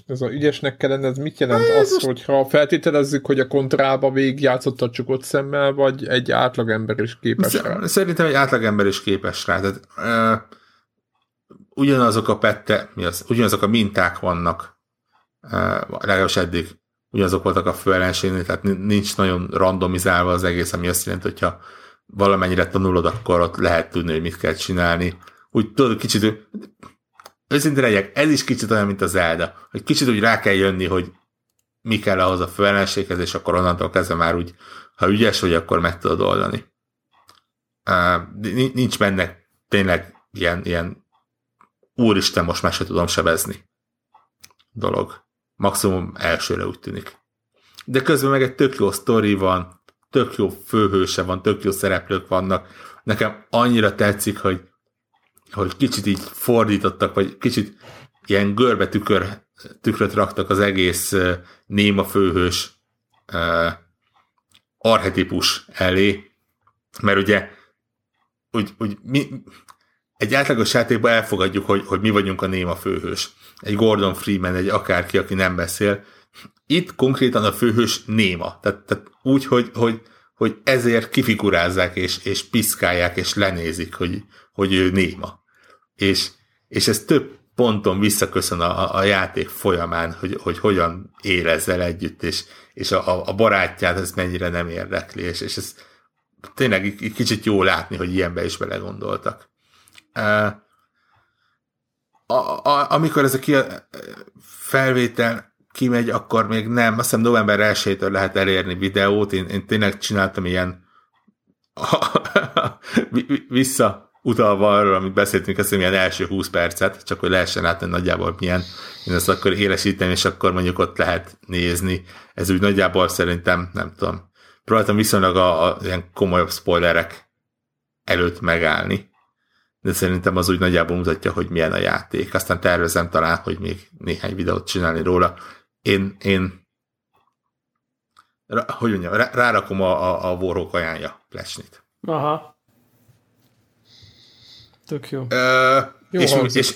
Ez a ügyesnek kell lenned, mit jelent az, hogyha feltételezzük, hogy a kontrába végigjátszottad csukott szemmel, vagy egy átlagember is képes rá? Szerintem egy átlagember is képes rá. Tehát, ugyanazok a minták vannak, legalábbis eddig ugyanazok voltak a főellenségnél, tehát nincs nagyon randomizálva az egész, ami azt jelenti, hogyha valamennyire tanulod, akkor ott lehet tudni, hogy mit kell csinálni. Úgy tudod, kicsit őszintén legyek, ez is kicsit olyan, mint a Zelda, hogy kicsit úgy rá kell jönni, hogy mi kell ahhoz a főellenséghez, és akkor onnantól kezdve már úgy, ha ügyes vagy, akkor meg tudod oldani. Nincs benne tényleg ilyen úristen, most már se tudom sebezni dolog. Maximum elsőre úgy tűnik. De közben meg egy tök jó sztori van, tök jó főhőse van, tök jó szereplők vannak. Nekem annyira tetszik, hogy kicsit így fordítottak, vagy kicsit ilyen görbe tükröt raktak az egész néma főhős archetípus elé, mert ugye úgy egy átlagos játékban elfogadjuk, hogy mi vagyunk a néma főhős. Egy Gordon Freeman, egy akárki, aki nem beszél. Itt konkrétan a főhős néma. Tehát úgy, hogy ezért kifigurázzák, és piszkálják, és lenézik, hogy ő néma. És ez több ponton visszaköszön a játék folyamán, hogy hogyan él ezzel együtt, és a barátját ez mennyire nem érdekli. És ez tényleg kicsit jó látni, hogy ilyenbe is belegondoltak. Amikor ez a felvétel kimegy, akkor még nem, azt hiszem november 1-től lehet elérni videót, én tényleg csináltam ilyen vissza utalva arra, amit beszéltünk, azt mondom, ilyen első 20 percet, csak hogy lehessen látni nagyjából milyen. Én ezt akkor élesítem, és akkor mondjuk ott lehet nézni. Ez úgy nagyjából szerintem, nem tudom, próbáltam viszonylag a ilyen komolyabb spoilerek előtt megállni. De szerintem az úgy nagyjából mutatja, hogy milyen a játék. Aztán tervezem talán, hogy még néhány videót csinálni róla. Rárakom a Warhawk ajánlja plecsnit. Aha. Tök jó. Jó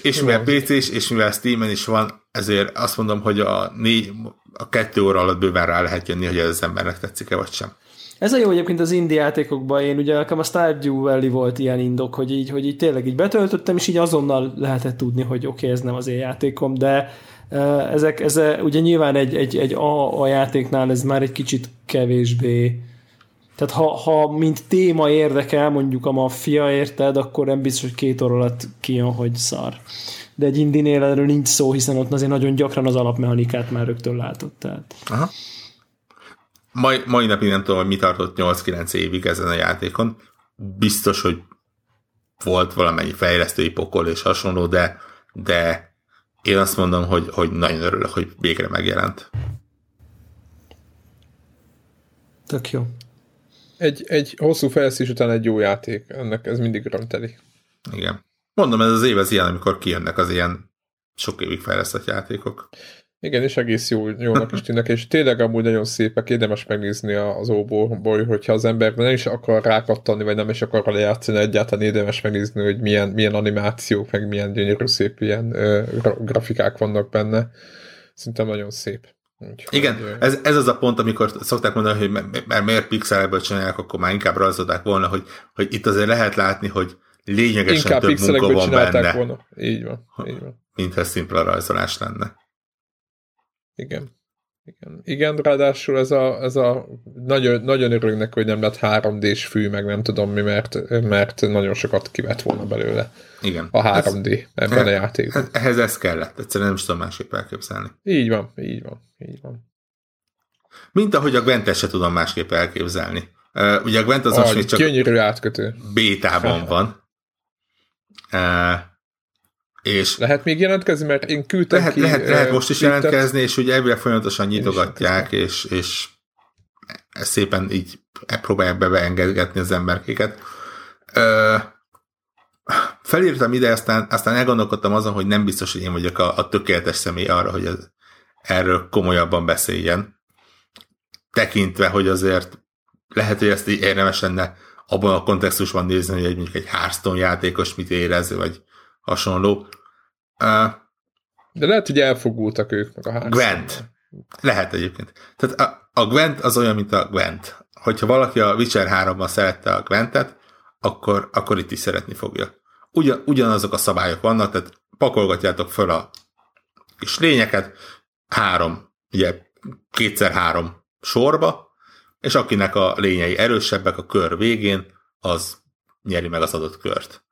és mivel PC-s, és mivel Steam-en is van, ezért azt mondom, hogy a 2 óra alatt bőven rá lehet jönni, hogy ez az embernek tetszik-e, vagy sem. Ez a jó egyébként az indie játékokban, én ugye nekem a Stardew Valley volt ilyen indok, hogy így tényleg így betöltöttem, és így azonnal lehetett tudni, hogy oké, ez nem az én játékom, de ezek ugye nyilván egy a játéknál ez már egy kicsit kevésbé. Tehát ha mint téma érdekel, mondjuk a maffia, érted, akkor nem biztos, hogy 2 óra alatt kijön, hogy szar. De egy indinél erről nincs szó, hiszen ott azért nagyon gyakran az alapmechanikát már rögtön látott. Tehát. Aha. Mai napig nem tudom, hogy mi tartott 8-9 évig ezen a játékon. Biztos, hogy volt valamennyi fejlesztői pokol és hasonló, de én azt mondom, hogy nagyon örülök, hogy végre megjelent. Tök jó. Egy hosszú fejlesztés után egy jó játék, ennek ez mindig örömteli. Igen. Mondom, ez az év az ilyen, amikor kijönnek az ilyen sok évig fejlesztett játékok. Igen, és egész jónak is tűnnek, és tényleg amúgy nagyon szépek, érdemes megnézni az Overwatchból, hogyha az ember nem is akar rákattani, vagy nem is akar lejátszani, egyáltalán érdemes megnézni, hogy milyen animációk, meg milyen gyönyörű szép ilyen grafikák vannak benne. Szerintem nagyon szép. Úgyhogy igen, ez az a pont, amikor szokták mondani, hogy mert miért pixelekből csinálják, akkor már inkább rajzolták volna, hogy itt azért lehet látni, hogy lényegesen inkább több munka van benne. Volna. Így van. Mintha szimpla rajzolás lenne. Igen, ráadásul ez a nagyon, nagyon örülnek, hogy nem lett 3D-s fű, meg nem tudom mi, mert nagyon sokat kivett volna belőle. Igen. A 3D ebben a játékban. Ehhez ez kellett, egyszerűen nem is tudom másképp elképzelni. Így van. Mint ahogy a Gwent-et se tudom másképp elképzelni. Ugye a Gwent az most még csak gyönyörű átkötő. Bétában van. És lehet még jelentkezni, mert én küldtem ki. Lehet most is jelentkezni, és ugye elvileg folyamatosan nyitogatják, és szépen így próbálják beengedgetni az emberkéket. Felírtam ide, aztán elgondolkodtam azon, hogy nem biztos, hogy én vagyok a tökéletes személy arra, hogy erről komolyabban beszéljen. Tekintve, hogy azért lehet, hogy ezt így érdemes lenne abban a kontextusban nézni, hogy mondjuk egy Hearthstone játékos mit érez, vagy hasonló. De lehet, hogy elfogultak ők meg a házban. Gwent. Lehet egyébként. Tehát a Gwent az olyan, mint a Gwent. Hogyha valaki a Witcher 3-ban szerette a Gwentet, akkor itt is szeretni fogja. Ugyanazok a szabályok vannak, tehát pakolgatjátok föl a kis lényeket, 3, ugye 2x3 sorba, és akinek a lényei erősebbek a kör végén, az nyeri meg az adott kört.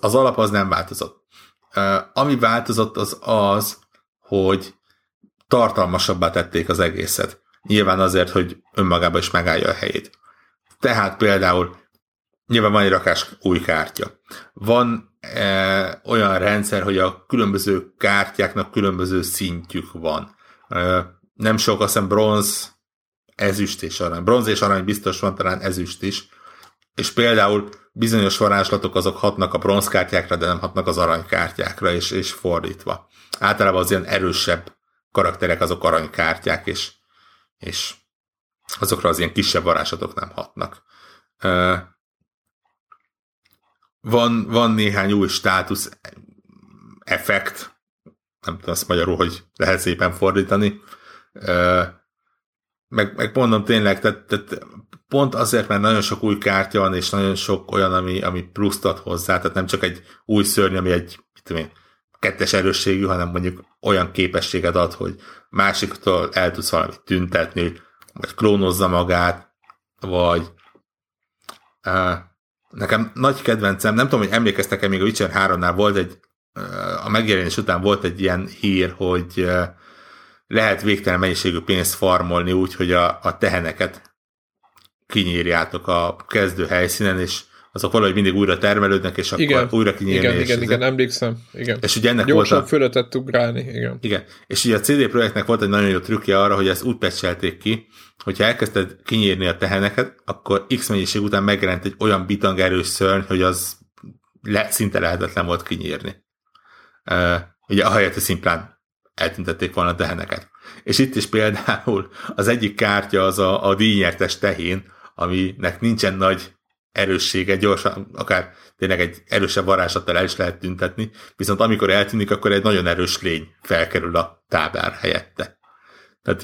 Az alap az nem változott. Ami változott az, hogy tartalmasabbá tették az egészet. Nyilván azért, hogy önmagában is megállja a helyét. Tehát például nyilván van egy rakás új kártya. Van olyan rendszer, hogy a különböző kártyáknak különböző szintjük van. Nem sok, azt hiszem bronz, ezüst és arany. Bronz és arany biztos van, talán ezüst is. És például bizonyos varázslatok azok hatnak a bronzkártyákra, de nem hatnak az aranykártyákra, és fordítva. Általában az ilyen erősebb karakterek azok aranykártyák, és azokra az ilyen kisebb varázslatok nem hatnak. Van néhány új státusz effekt, nem tudom azt magyarul, hogy lehet szépen fordítani. Meg mondom tényleg, tehát pont azért, mert nagyon sok új kártya van, és nagyon sok olyan, ami pluszt ad hozzá, tehát nem csak egy új szörny, ami egy 2-es erősségű, hanem mondjuk olyan képességet ad, hogy másiktól el tudsz valamit tüntetni, vagy klónozza magát, vagy nekem nagy kedvencem, nem tudom, hogy emlékeztek-e, még a Witcher 3-nál volt egy, a megjelenés után volt egy ilyen hír, hogy lehet végtelen mennyiségű pénzt farmolni úgy, hogy a teheneket kinyírjátok a kezdő helyszínen, és azok valahogy mindig újra termelődnek, és akkor igen, újra kinyílni. Igen, emlékszem. Igen. És ugye ennek gyorsan volt fölött tudtuk ugrálni, igen. Igen. És ugye a CD Projektnek volt egy nagyon jó trükkje arra, hogy ezt úgy patchelték ki, hogyha elkezdted kinyírni a teheneket, akkor X mennyiség után megjelent egy olyan bitangerős szörny, hogy az szinte lehetetlen volt kinyírni. Ugye ahelyett, hogy szimplán eltüntették volna a teheneket. És itt is például az egyik kártya az a díjnyertes tehén, aminek nincsen nagy erőssége, gyorsan, akár tényleg egy erősebb varázslattal el is lehet tüntetni, viszont amikor eltűnik, akkor egy nagyon erős lény felkerül a táblár helyette. Tehát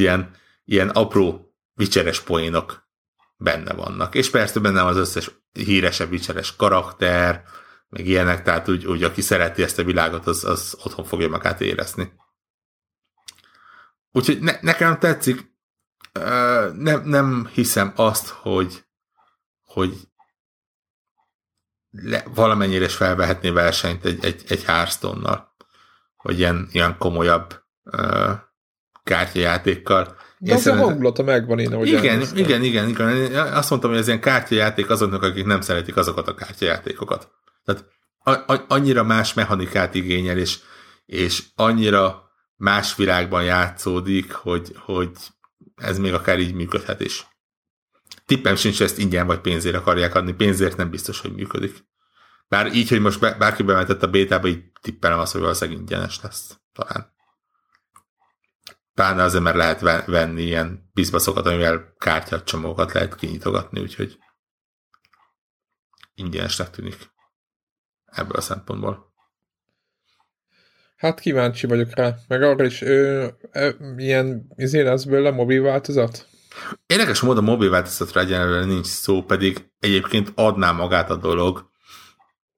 ilyen apró vicseres poénok benne vannak. És persze benne van az összes híresebb vicseres karakter, meg ilyenek, tehát úgy aki szereti ezt a világot, az otthon fogja magát érezni. Úgyhogy nekem tetszik, nem hiszem azt, hogy valamennyire is felvehetné versenyt egy Hearthstone-nal, vagy ilyen komolyabb kártyajátékkal. De az a hangulata megvan én, ahogy igen. Azt mondtam, hogy ez ilyen kártyajáték azoknak, akik nem szeretik azokat a kártyajátékokat. Tehát annyira más mechanikát igényel, és annyira más világban játszódik, hogy ez még akár így működhet is. Tippem sincs, ezt ingyen vagy pénzért akarják adni. Pénzért nem biztos, hogy működik. Bár így, hogy most bárki bementett a bétába, így tippelem azt, hogy valószínűleg ingyenes lesz. Talán azért, mert lehet venni ilyen bizbaszokat, amivel kártyacsomókat lehet kinyitogatni, úgyhogy ingyenesnek tűnik ebből a szempontból. Hát kíváncsi vagyok rá. Meg arra is, ilyen izélezből a mobil változat? Érdekes módon mobil változatra egyenlően nincs szó, pedig egyébként adná magát a dolog.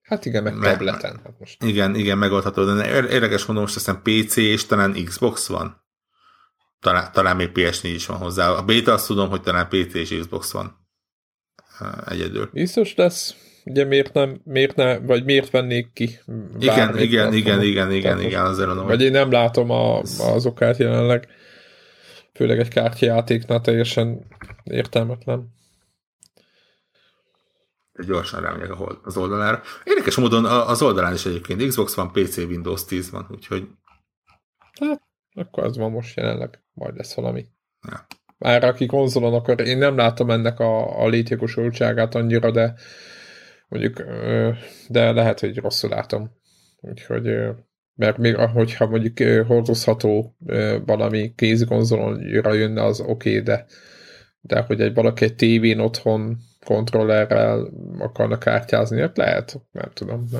Hát igen, meg tableten. Hát most. Igen, megoldható, de érdekes módon most aztán PC és talán Xbox van. Talán még PS4 is van hozzá. A beta azt tudom, hogy talán PC és Xbox van egyedül. Biztos lesz. Ugye miért vennék ki? Igen, azért mondom. Vagy én nem látom az okát jelenleg. Főleg egy kártyajátéknál teljesen értelmetlen. Gyorsan rámegyek az oldalára. Érdekes módon az oldalán is egyébként Xbox van, PC, Windows 10 van, úgyhogy... Hát, akkor ez van most jelenleg. Majd lesz valami. Ja. Már aki konzolon akar, én nem látom ennek a létjogosultságát annyira, de mondjuk, de lehet, hogy rosszul látom. Úgyhogy... Mert még ahogyha mondjuk hordozható valami kézikonzolonra jönne, az oké, de hogy valaki egy tévén otthon kontrollerrel akarna kártyázni, hát lehet, nem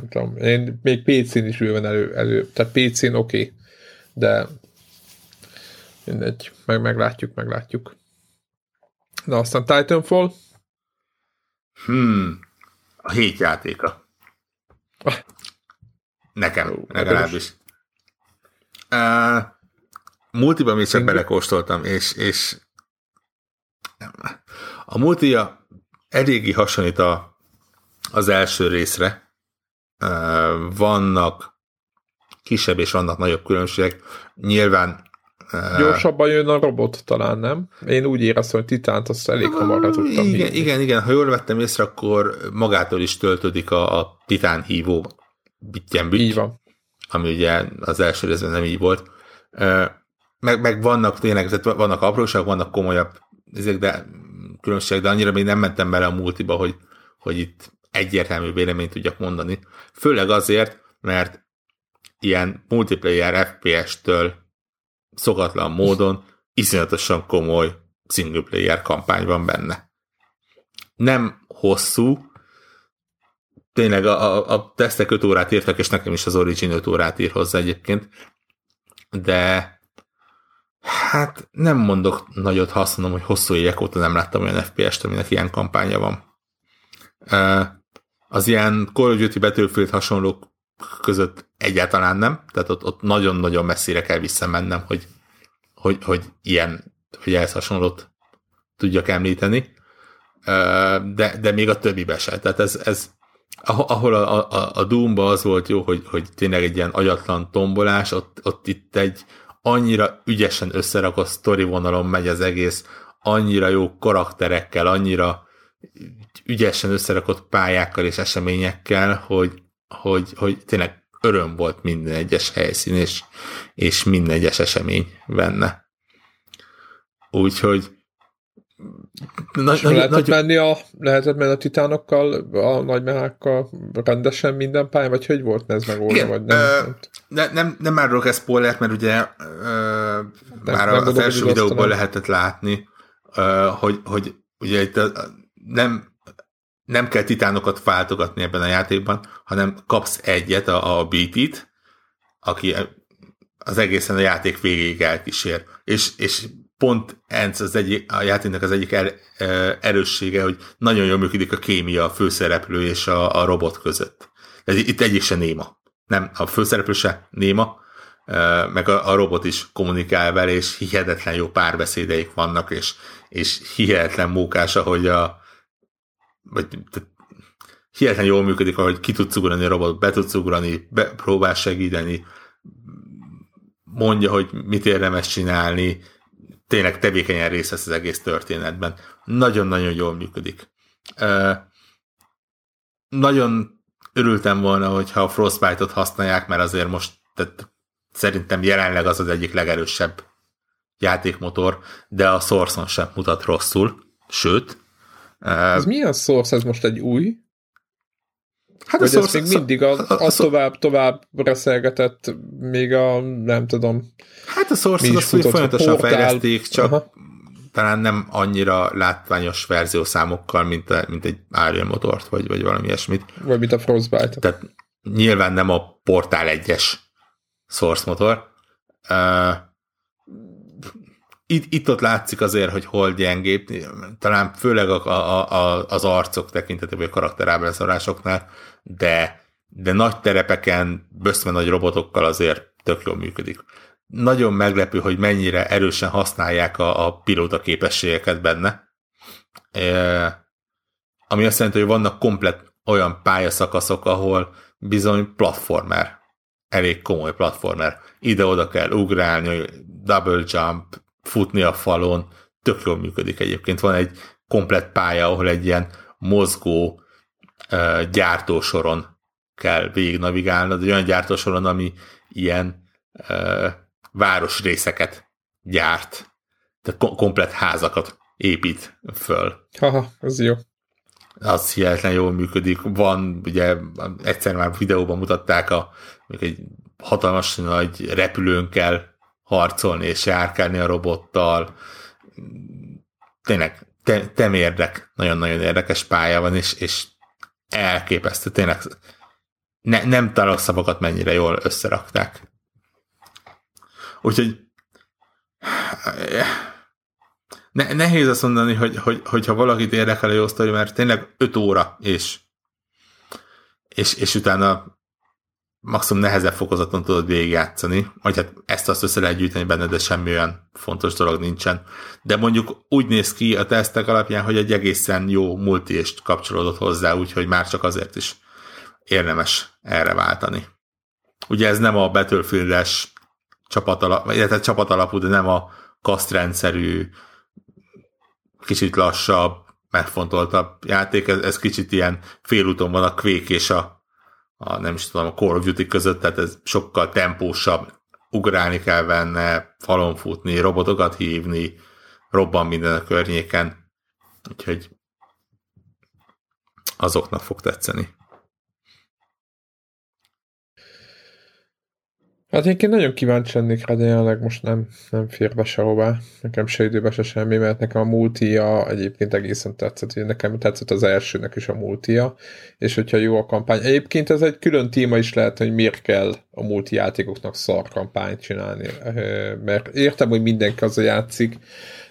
tudom. Én még PC-n is bőven elő. Tehát PC-n oké, de mindegy, meglátjuk. Na, aztán Titanfall. A 7 játéka. Nekem, legalábbis. Multiban még csak belekóstoltam, és a multia eléggé hasonlít az első részre. Vannak kisebb és vannak nagyobb különbségek. Nyilván... Gyorsabban jön a robot talán, nem? Én úgy éreztem, hogy Titánt azt elég hamarra tudtam hívni. Igen. Ha jól vettem észre, akkor magától is töltődik a Titán hívó így van. Ami ugye az első részben nem így volt. Meg vannak tényleg, tehát vannak apróságok, vannak komolyabb különbségek, de annyira még nem mentem bele a multiba, hogy itt egyértelmű véleményt tudjak mondani. Főleg azért, mert ilyen multiplayer FPS-től szokatlan módon iszonyatosan komoly single player kampány van benne. Nem hosszú, tényleg a tesztek 5 órát írtak, és nekem is az Origin 5 órát ír hozzá egyébként, de hát nem mondok nagyot, ha azt mondom, hogy hosszú évek óta nem láttam olyan FPS-t, aminek ilyen kampánya van. Az ilyen Call of Duty, Battlefield hasonlók között egyáltalán nem, tehát ott nagyon-nagyon messzire kell visszamennem, hogy ehhez hasonlót tudjak említeni, de még a többibe se. Tehát ez ahol a Doomba az volt jó, hogy tényleg egy ilyen agyatlan tombolás, ott itt egy annyira ügyesen összerakott sztori vonalon megy az egész, annyira jó karakterekkel, annyira ügyesen összerakott pályákkal és eseményekkel, hogy tényleg öröm volt minden egyes helyszín, és minden egyes esemény benne. Úgyhogy lehetett menni a titánokkal, a nagymehákkal rendesen minden pályán, vagy hogy volt ez meg óra, vagy nem? Nem árulok ezt spoilert, mert ugye már az első videóban lehetett látni, hogy ugye itt nem kell titánokat váltogatni ebben a játékban, hanem kapsz egyet, a BT-t, aki az egészen a játék végéig elkísér. És pont ez a játéknak az egyik erőssége, hogy nagyon jól működik a kémia a főszereplő és a robot között. Ez, itt egyik se néma. Nem, a főszereplő se néma, meg a robot is kommunikál vele, és hihetetlen jó párbeszédeik vannak, és hihetetlen mókás, ahogy hihetetlen jól működik, ahogy ki tudsz ugrani a robot, be tudsz ugrani, próbál segíteni, mondja, hogy mit érdemes csinálni, tényleg tevékenyen részt vesz az egész történetben. Nagyon-nagyon jól működik. Nagyon örültem volna, hogyha a Frostbite-ot használják, mert azért most szerintem jelenleg az egyik legerősebb játékmotor, de a Source-on sem mutat rosszul, sőt. Ez mi a Source? Ez most egy új? Hát vagy ez még mindig a tovább reszelgetett, még a nem tudom. Hát a Source az, hogy folyamatosan fejleszték, csak talán nem annyira látványos verziószámokkal, mint egy Ariel motort, vagy valami ilyesmit. Vagy mint a Frostbite. Tehát nyilván nem a Portál 1-es Source motor. Itt-ott látszik azért, hogy hol gyengébb, talán főleg az arcok tekintetében, a karakterábrázolásoknál, de nagy terepeken, böszme nagy robotokkal azért tök jól működik. Nagyon meglepő, hogy mennyire erősen használják a pilóta képességeket benne, ami azt jelenti, hogy vannak komplett olyan pályaszakaszok, ahol bizony platformer, elég komoly platformer. Ide-oda kell ugrálni, double jump, futni a falon, tök jól működik egyébként. Van egy komplett pálya, ahol egy ilyen mozgó gyártósoron kell végignavigálnod, olyan gyártósoron, ami ilyen városrészeket gyárt, tehát komplett házakat épít föl. Haha, az jó. Az hihetetlen jól működik. Van, ugye egyszer már videóban mutatták, egy hatalmas nagy repülőn kell harcolni és járkálni a robottal. Tényleg temérdek, nagyon-nagyon érdekes pálya van, és elképesztő. Tényleg nem találok szavakat, mennyire jól összerakták. Úgyhogy nehéz azt mondani, hogyha valakit érdekel a jó sztori, mert tényleg 5 óra és utána maximum nehezebb fokozaton tudod végigjátszani, vagy hát ezt-azt össze lehet gyűjteni benne, de semmi olyan fontos dolog nincsen. De mondjuk úgy néz ki a tesztek alapján, hogy egy egészen jó multi-est kapcsolódott hozzá, úgyhogy már csak azért is érdemes erre váltani. Ugye ez nem a Battlefield-es csapatalapú, de nem a kasztrendszerű, kicsit lassabb, megfontoltabb játék, ez kicsit ilyen félúton van a Quake és a Call of Duty között, tehát ez sokkal tempósabb, ugrálni kell benne, falon futni, robotokat hívni, robban minden a környéken, úgyhogy azoknak fog tetszeni. Hát én nagyon kíváncsi lennék rá, de jelenleg most nem fér be sehová. Nekem se időbe se semmi, mert nekem a multia egyébként egészen tetszett. Nekem tetszett az elsőnek is a multia, és hogyha jó a kampány. Egyébként ez egy külön téma is lehet, hogy miért kell a multi játékoknak szar kampányt csinálni. Mert értem, hogy mindenki azzal játszik,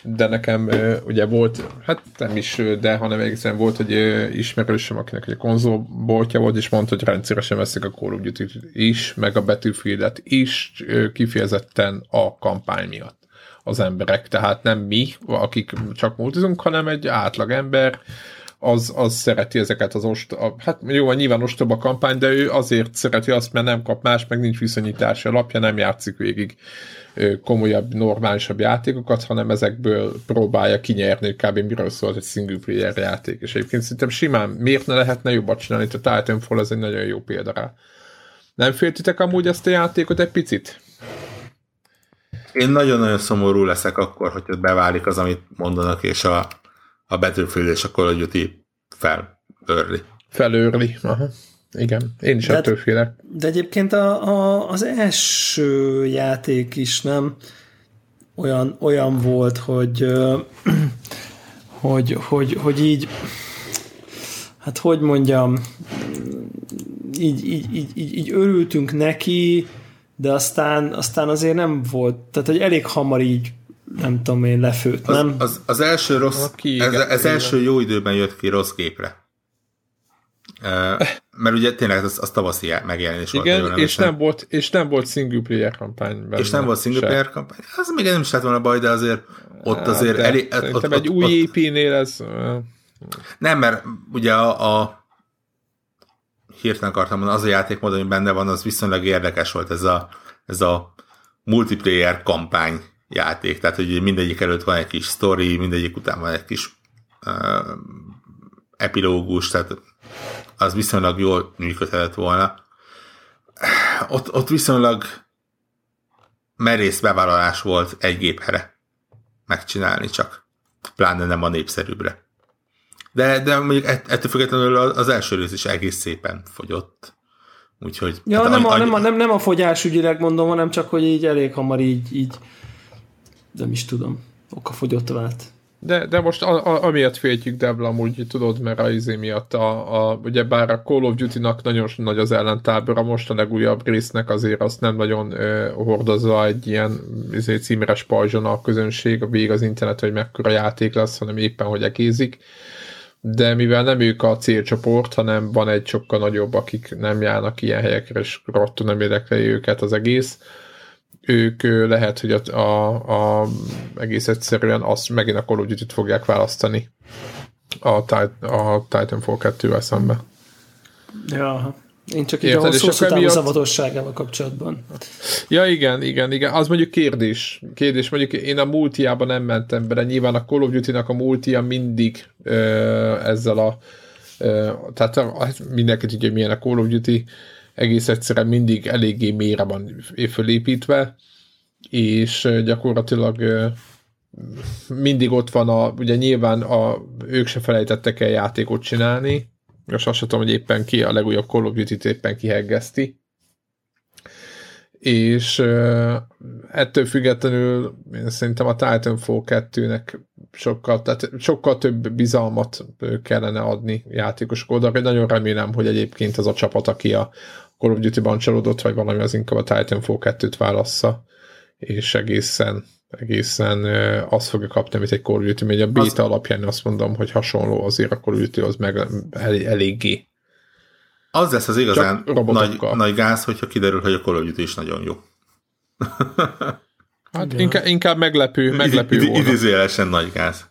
de nekem ugye volt, hát nem is, de hanem egészen volt, hogy ismerősöm, akinek egy konzolboltja volt, és mondta, hogy rendszeresen veszik a Call of Duty-t is, meg a Battlefield-et is, kifejezetten a kampány miatt az emberek. Tehát nem mi, akik csak multizunk, hanem egy átlag ember, az szereti ezeket az hát jó, nyilván ostoba kampány, de ő azért szereti azt, mert nem kap más, meg nincs viszonyítása alapja, nem játszik végig komolyabb, normálisabb játékokat, hanem ezekből próbálja kinyerni, kb. Miről szólt egy single player játék. És egyébként szerintem simán, miért ne lehetne jobbat csinálni? A Titanfall ez egy nagyon jó példa rá. Nem féltitek amúgy ezt a játékot egy picit? Én nagyon-nagyon szomorú leszek akkor, hogyha beválik az, amit mondanak, és a Battlefield és a Call of Duty felőrli. Felőrli, aha. Igen, én is ettől félek. De egyébként az első játék is nem olyan volt, hogy így, hát hogy mondjam, így örültünk neki, de aztán azért nem volt, tehát hogy elég hamar így, nem tudom én, lefőtt, nem? Az első rossz, ez első jó időben jött ki rossz gépre. Mert ugye tényleg az tavaszi megjelenés volt. Igen, és nem volt single player kampány. És nem volt single player kampány. Az még nem is lett volna baj, de azért ott azért... Szerintem egy új IP-nél ez... Nem, mert ugye a hirtelen akartam mondani, az a játékmód, ami benne van, az viszonylag érdekes volt ez a multiplayer kampány játék. Tehát, hogy mindegyik előtt van egy kis sztori, mindegyik után van egy kis epilógus, tehát az viszonylag jól működhetett volna. Ott viszonylag merész bevállalás volt egy gépre megcsinálni csak. Pláne nem a népszerűbbre. De mondjuk ettől függetlenül az első rész is egész szépen fogyott. Úgyhogy... Ja, hát nem a fogyás ügyileg mondom, hanem csak, hogy így elég hamar így nem is tudom, okafogyott vált. De most amiatt féltjük, Debla, amúgy tudod, mert az izé miatt ugyebár a Call of Duty-nak nagyon nagy az ellentábora, most a legújabb résznek azért azt nem nagyon hordozza egy ilyen címeres pajzson a közönség, végig az internet, hogy mekkora játék lesz, hanem éppen, hogy egézik. De mivel nem ők a célcsoport, hanem van egy sokkal nagyobb, akik nem járnak ilyen helyekre, és rottó nem érdekli őket az egész, ők lehet, hogy a egész egyszerűen azt megint a Call of Duty-t fogják választani a Titanfall 2-vel szemben. Ja, én csak így a hosszú távú zavatosságával kapcsolatban. Ja, igen. Az mondjuk kérdés. Mondjuk én a multiában nem mentem bele. Nyilván a Call of Duty-nak a multia mindig ezzel tehát mindenki tudja, hogy milyen a Call of Duty, egész egyszerűen mindig eléggé mélyre van fölépítve, és gyakorlatilag mindig ott van ugye nyilván ők se felejtettek el játékot csinálni, és azt sem tudom, hogy éppen ki a legújabb Call of Duty-t éppen kiheggezti, és ettől függetlenül én szerintem a Titanfall 2-nek sokkal több bizalmat kellene adni játékosok oldalra. Nagyon remélem, hogy egyébként az a csapat, aki a Call of Duty-ban csalódott, vagy valami, az inkább a Titanfall 2-t válassza, és egészen azt fogja kapni, amit egy Call of Duty, mert a beta alapján azt mondom, hogy hasonló azért a Call of Duty-hoz meg eléggé. Az lesz az igazán nagy gáz, hogyha kiderül, hogy a Call of Duty is nagyon jó. Hát inkább meglepő volt. Idézőjelesen nagy gáz.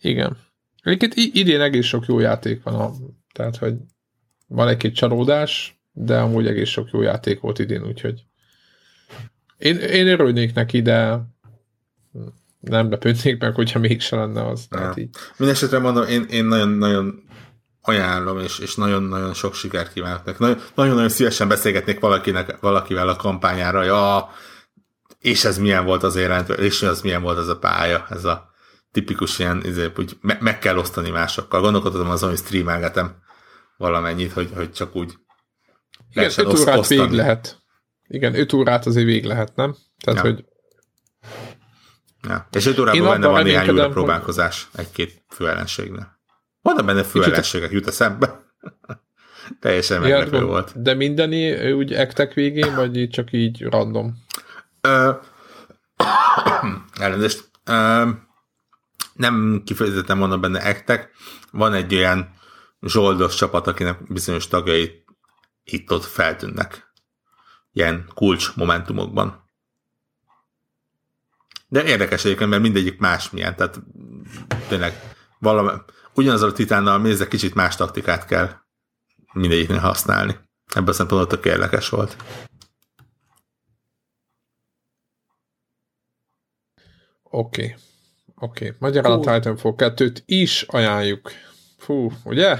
Igen. Egyébként idén egész sok jó játék van. Tehát, hogy van egy-két csalódás, de amúgy egész sok jó játék volt idén, úgyhogy én örülnék neki, de nem lepődnék meg, hogyha mégse lenne az. Mindenesetre mondom, én nagyon-nagyon ajánlom, és nagyon-nagyon sok sikert kívánok neki. Nagyon-nagyon szívesen beszélgetnék valakivel a kampányára, és ez milyen volt az élet, és ez milyen volt az a pálya, ez a tipikus ilyen, úgy meg kell osztani másokkal. Gondolkodom azon, hogy streamelgetem valamennyit, hogy csak úgy. Igen, 5 órát végig lehet. Igen, 5 órát azért végig lehet, nem? Tehát, ja. Hogy... Ja. És 5 órában benne van néhány újra próbálkozás egy-két főellenségnél. Vannak benne főellenségek, jut eszembe. Teljesen meglepő volt. De mindeni úgy ektek végén, vagy csak így random? Elnézést. Nem kifejezetten vannak benne ektek. Van egy olyan zsoldos csapat, akinek bizonyos tagjai itt-ott feltűnnek. Ilyen kulcs momentumokban. De érdekes egyébként, mert mindegyik másmilyen. Tehát tényleg valami... ugyanazzal a titánnal nézve kicsit más taktikát kell mindegyiknél használni. Ebben a szempontból tök érdekes volt. Oké. Magyarán a Titanfall 2-t is ajánljuk. Fú, ugye?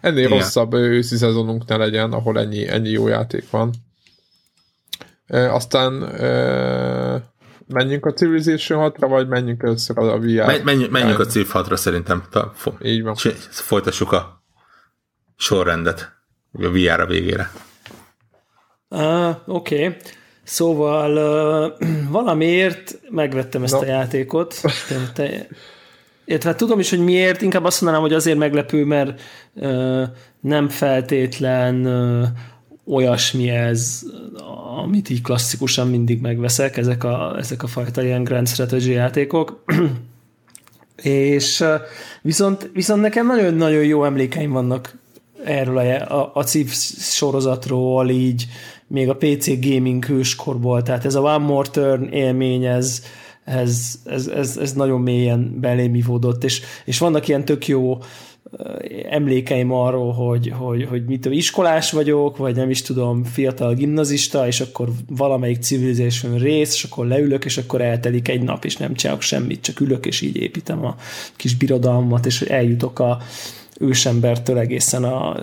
Ennél rosszabb őszi szezonunk ne legyen, ahol ennyi jó játék van. Aztán menjünk a Civilization 6-ra, vagy menjünk először a VR? Menjünk a Civ 6-ra szerintem. Így van. Folytassuk a sorrendet a VR-ra végére. Oké. Szóval valamiért megvettem ezt a játékot. Hát tudom is, hogy miért, inkább azt mondanám, hogy azért meglepő, mert nem feltétlen olyasmi ez, amit így klasszikusan mindig megveszek, ezek a fajta ilyen grand strategy játékok. És viszont nekem nagyon-nagyon jó emlékeim vannak erről a Civ sorozatról, így még a PC gaming hőskorból, tehát ez a One More Turn élmény, ez nagyon mélyen belém ivódott, és vannak ilyen tök jó emlékeim arról, hogy mit tudom, iskolás vagyok, vagy nem is tudom, fiatal gimnazista, és akkor valamelyik Civilization rész, és akkor leülök, és akkor eltelik egy nap, és nem csinálok semmit, csak ülök, és így építem a kis birodalmat, és eljutok a ősembertől egészen a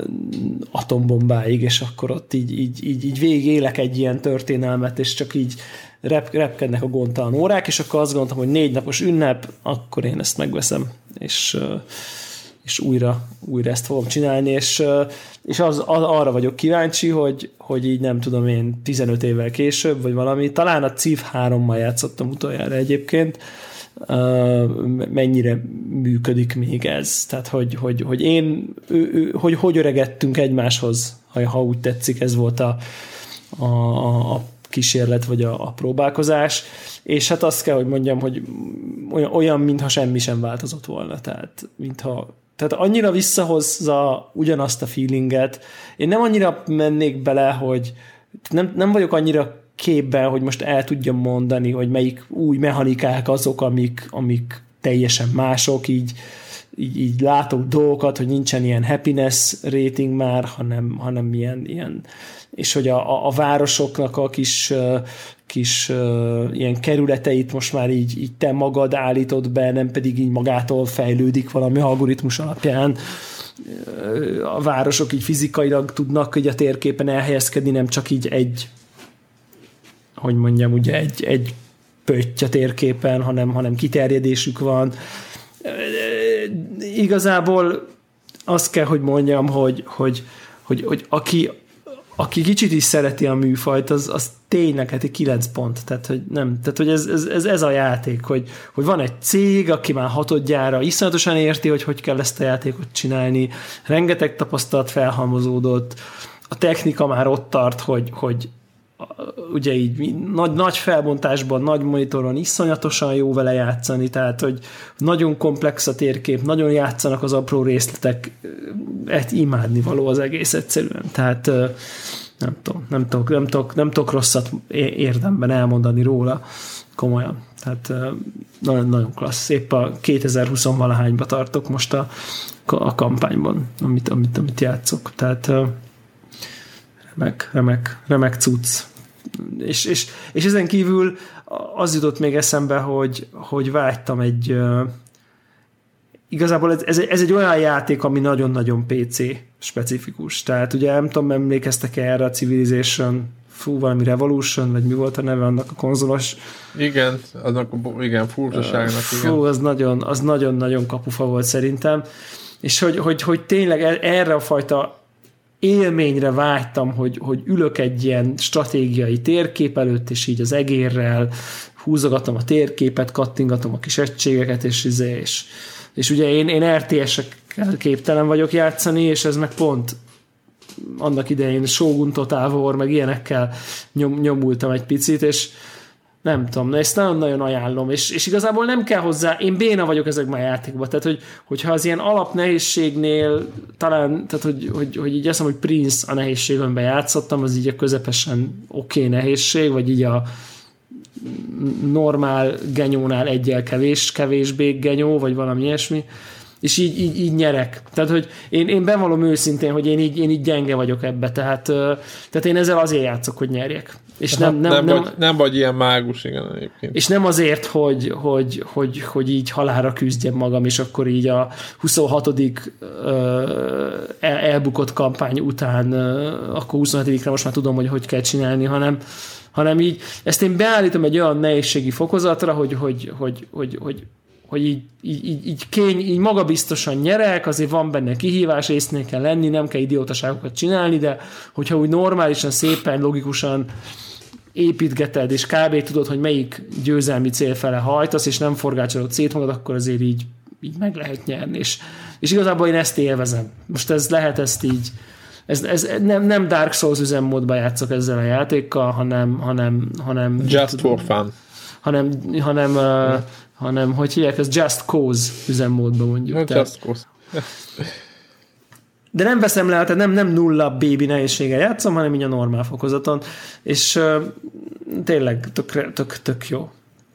atombombáig, és akkor ott így végig élek egy ilyen történelmet, és csak így repkednek a gondtalan órák, és akkor azt gondoltam, hogy 4 napos ünnep, akkor én ezt megveszem, és újra ezt fogom csinálni, és arra vagyok kíváncsi, hogy így nem tudom én 15 évvel később, vagy valami, talán a Civ 3-mal játszottam utoljára egyébként, mennyire működik még ez. Tehát, hogy öregettünk egymáshoz, ha úgy tetszik, ez volt a kísérlet, vagy a próbálkozás, és hát azt kell, hogy mondjam, hogy olyan, mintha semmi sem változott volna. Tehát annyira visszahozza ugyanazt a feelinget. Én nem annyira mennék bele, hogy nem vagyok annyira képben, hogy most el tudjam mondani, hogy melyik új mechanikák azok, amik teljesen mások, így látok dolgokat, hogy nincsen ilyen happiness rating már, hanem ilyen és hogy a városoknak a kis ilyen kerületeit most már így te magad állítod be, nem pedig így magától fejlődik valami algoritmus alapján. A városok így fizikailag tudnak így a térképen elhelyezkedni, nem csak így egy, hogy mondjam, ugye egy pötty a térképen, hanem kiterjedésük van. Igazából azt kell, hogy mondjam, hogy aki kicsit is szereti a műfajt, az tényleg hát egy 9 pont. Tehát, hogy nem. Tehát, hogy ez a játék, hogy van egy cég, aki már 6-odjára iszonyatosan érti, hogy kell ezt a játékot csinálni. Rengeteg tapasztalat felhalmozódott. A technika már ott tart, hogy ugye így nagy felbontásban, nagy monitoron iszonyatosan jó vele játszani, tehát hogy nagyon komplex a térkép, nagyon játszanak az apró részletek, imádni való az egész egyszerűen, tehát nem tudok rosszat érdemben elmondani róla, komolyan, tehát nagyon klassz, épp a 2020-valahányba tartok most a kampányban, amit játszok, tehát remek cucc. És ezen kívül az jutott még eszembe, hogy vágytam egy... Igazából ez egy olyan játék, ami nagyon-nagyon PC specifikus. Tehát ugye nem tudom, emlékeztek-e erre a Civilization, valami Revolution, vagy mi volt a neve annak a konzolos? Igen, furcsaságnak. Az nagyon-nagyon kapufa volt szerintem. És hogy tényleg erre a fajta élményre vágytam, hogy ülök egy ilyen stratégiai térkép előtt, és így az egérrel húzogatom a térképet, kattingatom a kis egységeket, és ugye én RTS-ekkel képtelen vagyok játszani, és ez meg pont annak idején Shogun Total War, meg ilyenekkel nyomultam egy picit, és nem tudom, ezt nagyon-nagyon ajánlom, és igazából nem kell hozzá, én béna vagyok ezekben a játékban, tehát hogyha az ilyen alapnehézségnél talán, tehát hogy így eszem, hogy Prince a nehézségönben játszottam, az így a közepesen oké nehézség, vagy így a normál genyónál egyel kevésbé genyó, vagy valami ilyesmi, és így nyerek. Tehát, hogy én bevallom őszintén, hogy én így gyenge vagyok ebbe, tehát én ezzel azért játszok, hogy nyerjek. És nem vagy ilyen mágus, igen, egyébként. És nem azért, hogy így halálra küzdjem magam, és akkor így a 26. elbukott kampány után, akkor 27-re most már tudom, hogy kell csinálni, hanem így ezt én beállítom egy olyan nehézségi fokozatra, hogy így magabiztosan nyerek, azért van benne kihívás, észnél kell lenni, nem kell idiótaságokat csinálni, de hogyha úgy normálisan, szépen, logikusan építgeted, és kb. Tudod, hogy melyik győzelmi cél fele hajtasz, és nem forgácsolod szét magad, akkor azért így meg lehet nyerni. És igazából én ezt élvezem. Most ez lehet ezt így, ez nem Dark Souls üzemmódban játszok ezzel a játékkal, hanem just for fun. Hanem, hogy hívják, ez Just Cause üzemmódban mondjuk. Nem Just Cause. De nem veszem le, tehát nem nulla baby nehézséggel játszom, hanem így a normál fokozaton. És tényleg tök jó.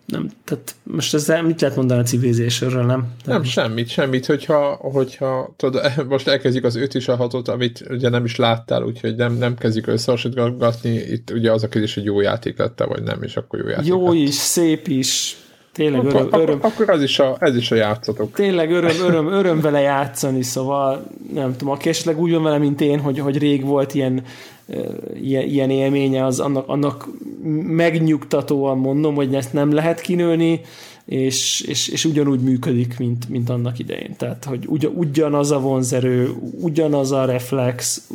Nem, tehát most ezzel mit lehet mondani a civilizésorról, nem? Nem, semmit. Hogyha tudod, most elkezdjük az 5 és a 6-ot, amit ugye nem is láttál, úgyhogy nem kezdjük összehasonlítgatni. Itt ugye az a kérdés, hogy jó játék lett-e, vagy nem, és akkor jó játék Jó lett. Is, szép is. Tényleg öröm. Akkor ez is a játszatok. Tényleg öröm vele játszani, szóval nem tudom, aki esetleg úgy van vele, mint én, hogy rég volt ilyen élménye, az annak megnyugtatóan mondom, hogy ezt nem lehet kinőni, és ugyanúgy működik, mint annak idején. Tehát, hogy ugyanaz a vonzerő, ugyanaz a reflex,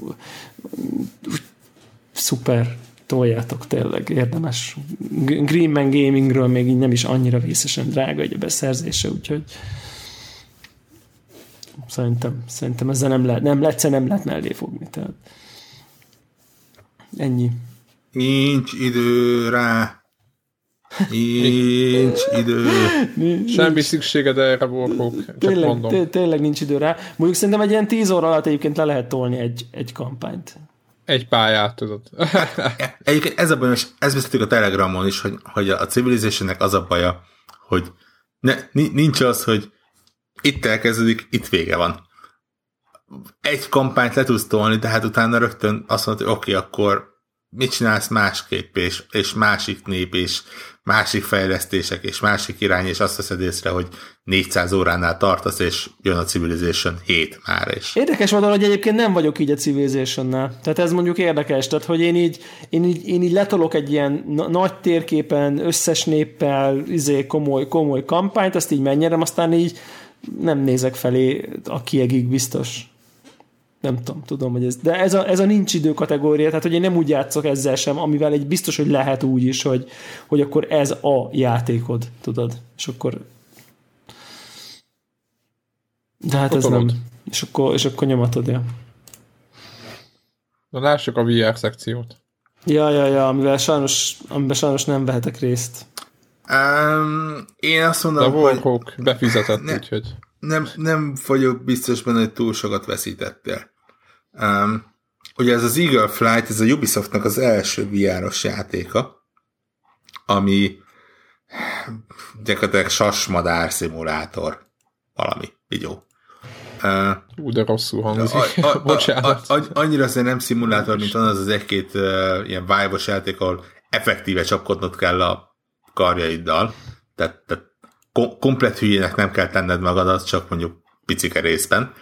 szuper. Toljátok, tényleg érdemes. Green Man Gamingről még így nem is annyira vészesen drága egy a beszerzése, úgyhogy szerintem ezzel nem lehet mellé fogni. Tehát ennyi. Nincs idő rá. Semmi szükséged erre, borkók. Tényleg nincs idő rá. Mondjuk szerintem egy ilyen 10 óra alatt egyébként le lehet tolni egy kampányt. Egy pályát, tudod. Egyébként ez a baj, és ezt beszéltük a Telegramon is, hogy a Civilizationnek az a baja, hogy nincs az, hogy itt elkezdődik, itt vége van. Egy kampányt le tudsz tolni, de hát utána rögtön azt mondod, hogy oké, akkor mit csinálsz másképp, és másik nép, és másik fejlesztések, és másik irány, és azt veszed észre, hogy 400 óránál tartasz, és jön a Civilization 7 már is. Érdekes módon, hogy egyébként nem vagyok így a Civilizationnál. Tehát ez mondjuk érdekes. Tehát, hogy én így letolok egy ilyen nagy térképen, összes néppel, komoly kampányt, azt így megnyerem, aztán így nem nézek felé a kiegig biztos. Nem tudom, hogy ez... De ez a nincs idő kategória, tehát hogy én nem úgy játszok ezzel sem, amivel egy biztos, hogy lehet úgy is, hogy akkor ez a játékod, tudod. És akkor... De hát ez nem. És akkor nyomatod, ja. Na lássuk a VR szekciót. Ja, amiben sajnos nem vehetek részt. Én azt mondom, hogy... De Warhawk befizetett, úgyhogy... Nem vagyok biztos benne, hogy túl sokat veszítettél. Ugye ez az Eagle Flight, ez a Ubisoftnak az első VR-os játéka, ami gyakorlatilag sasmadár szimulátor. Valami, videó. De rosszul hangzik. Bocsánat. Annyira azért nem szimulátor, mint az egy-két ilyen vibe-os játék, ahol effektíve csapkodnod kell a karjaiddal. Tehát komplett hülyének nem kell tenned magadat, csak mondjuk picike részben.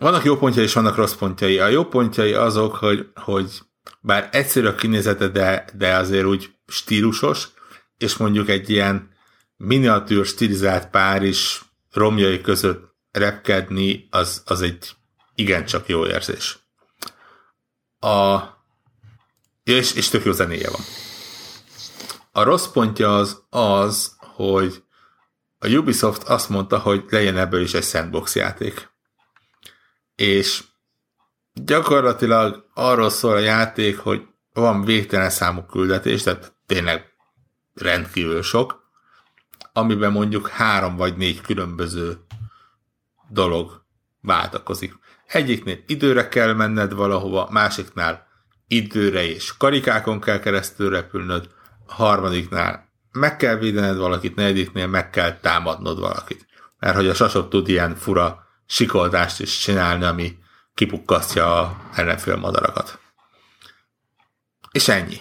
Vannak jó pontjai, és vannak rossz pontjai. A jó pontjai azok, hogy bár egyszerű a kinézete, de azért úgy stílusos, és mondjuk egy ilyen miniatűr, stilizált Párizs romjai között repkedni, az egy igencsak jó érzés. És tök jó zenéje van. A rossz pontja az, hogy a Ubisoft azt mondta, hogy legyen ebből is egy sandbox játék. És gyakorlatilag arról szól a játék, hogy van végtelen számú küldetés, tehát tényleg rendkívül sok, amiben mondjuk 3 vagy 4 különböző dolog váltakozik. Egyiknél időre kell menned valahova, másiknál időre és karikákon kell keresztül repülnöd, harmadiknál meg kell védened valakit, negyediknél meg kell támadnod valakit. mert hogy a sasok tud ilyen fura sikoltást is csinálni, ami kipukkasztja a ellenfél madarakat. És ennyi.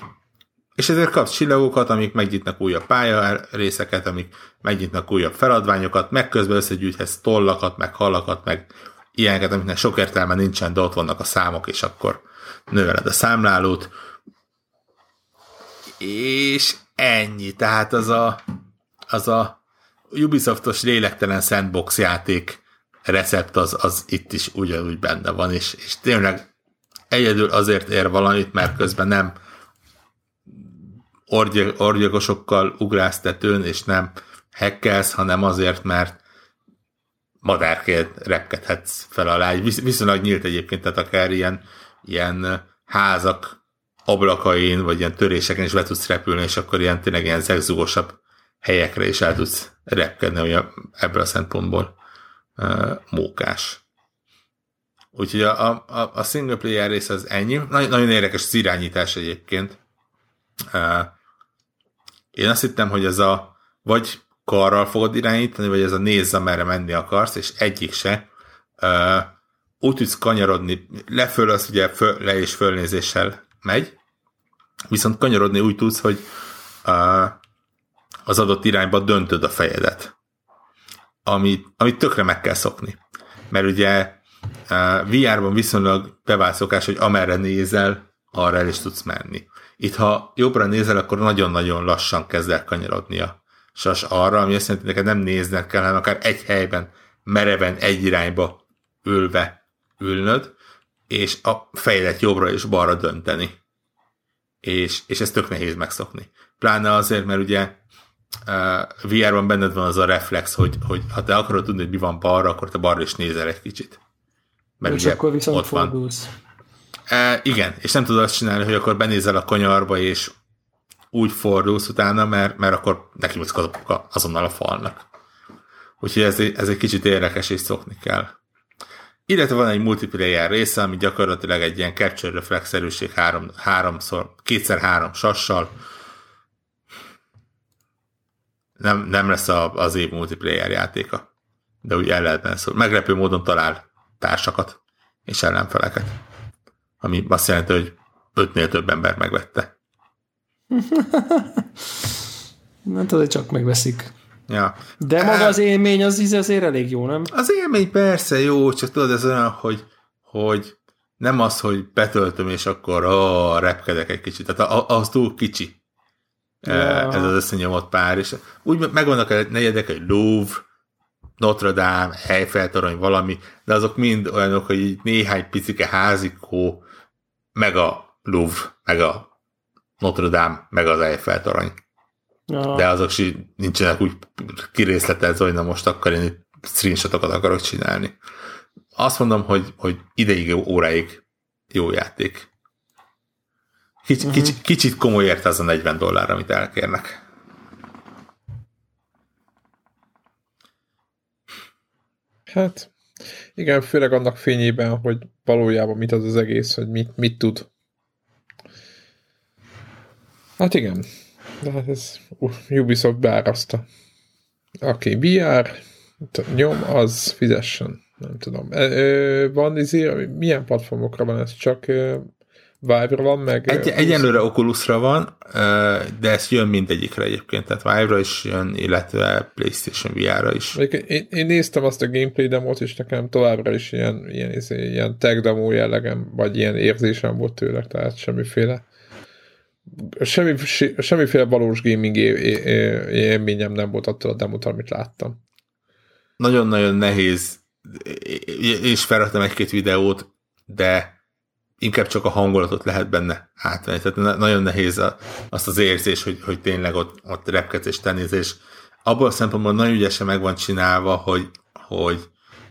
És ezért kapsz csillagokat, amik megnyitnak újabb pályarészeket, amik megnyitnak újabb feladványokat, meg közben összegyűjthetsz tollakat, meg halakat, meg ilyeneket, amiknek sok értelme nincsen, de ott vannak a számok, és akkor növeled a számlálót. És ennyi. Tehát az a Ubisoftos lélektelen sandbox játék recept az itt is ugyanúgy benne van, és tényleg egyedül azért ér valamit, mert közben nem orgyakosokkal ugrálsz tetőn, és nem hackelsz, hanem azért, mert madárként repkedhetsz fel alá. Viszonylag nyílt egyébként, tehát akár ilyen házak ablakain, vagy ilyen töréseken is be tudsz repülni, és akkor ilyen tényleg ilyen zegzugosabb helyekre is el tudsz repkedni, ugye ebből a szempontból mókás. Úgyhogy a single player rész az ennyi. Nagyon érdekes az irányítás egyébként. Én azt hittem, hogy ez a vagy karral fogod irányítani, vagy ez a nézz, amerre menni akarsz, és egyik se. Úgy tudsz kanyarodni, leföl az ugye le és fölnézéssel megy, viszont kanyarodni úgy tudsz, hogy az adott irányba döntöd a fejedet. Amit tökre meg kell szokni. Mert ugye VR-ban viszonylag bevált szokás, hogy amerre nézel, arra el is tudsz menni. Itt, ha jobbra nézel, akkor nagyon-nagyon lassan kezd el kanyarodni a sas arra, ami azt jelenti, hogy neked nem nézned kell, hanem akár egy helyben, mereven, egy irányba ülnöd, és a fejedet jobbra és balra dönteni. És ez tök nehéz megszokni. Pláne azért, mert ugye VR-ban benned van az a reflex, hogy ha te akarod tudni, hogy mi van balra, akkor te balra is nézel egy kicsit. Mert és ugye akkor viszont fordulsz. Igen, és nem tudod azt csinálni, hogy akkor benézel a kanyarba, és úgy fordulsz utána, mert akkor neki mutatkozok azonnal a falnak. Úgyhogy ez egy kicsit érdekes, és szokni kell. Illetve van egy multiplayer része, ami gyakorlatilag egy ilyen capture reflex erősség 2x3 sassal. Nem lesz az év multiplayer játéka, de úgy el lehet benne szó. Meglepő módon talál társakat és ellenfeleket, ami azt jelenti, hogy 5-nél több ember megvette. Nem tudod, csak megveszik. Ja. De maga az élmény az azért elég jó, nem? Az élmény persze jó, csak tudod, ez olyan, hogy nem az, hogy betöltöm, és akkor repkedek egy kicsit. Tehát az túl kicsi. Ja. Ez az összenyomott pár, és úgy megvannak a negyedek, hogy Louvre, Notre Dame, Eiffel-torony, valami, de azok mind olyanok, hogy néhány picike házikó, meg a Louvre, meg a Notre Dame, meg az Eiffel-torony. Ja. De azok nincsenek úgy kirészletezve, hogy na most akkor én screenshotokat akarok csinálni. Azt mondom, hogy ideig, óráig jó játék. Kicsit komoly érte az a $40, amit elkérnek. Hát, igen, főleg annak fényében, hogy valójában mit az egész, hogy mit tud. Hát igen, de hát ez Ubisoft beáraszta. Oké, VR, nyom, az fizessen. Nem tudom. Van izé, milyen platformokra van ez? Csak... Vive-ra van, meg... Egyenlőre Oculusra van, de ez jön mindegyikre egyébként, tehát Vive-ra is jön, illetve PlayStation VR-ra is. Én néztem azt a gameplay demót, és nekem továbbra is ilyen tech demo jellegem, vagy ilyen érzésem volt tőle, tehát semmiféle valós gaming élményem nem volt attól a demót, amit láttam. Nagyon-nagyon nehéz, és felraktam egy-két videót, de inkább csak a hangulatot lehet benne átvenni. Tehát nagyon nehéz azt az érzés, hogy tényleg ott repkedsz és te néz, és abból a szempontból nagyon ügyesen meg van csinálva, hogy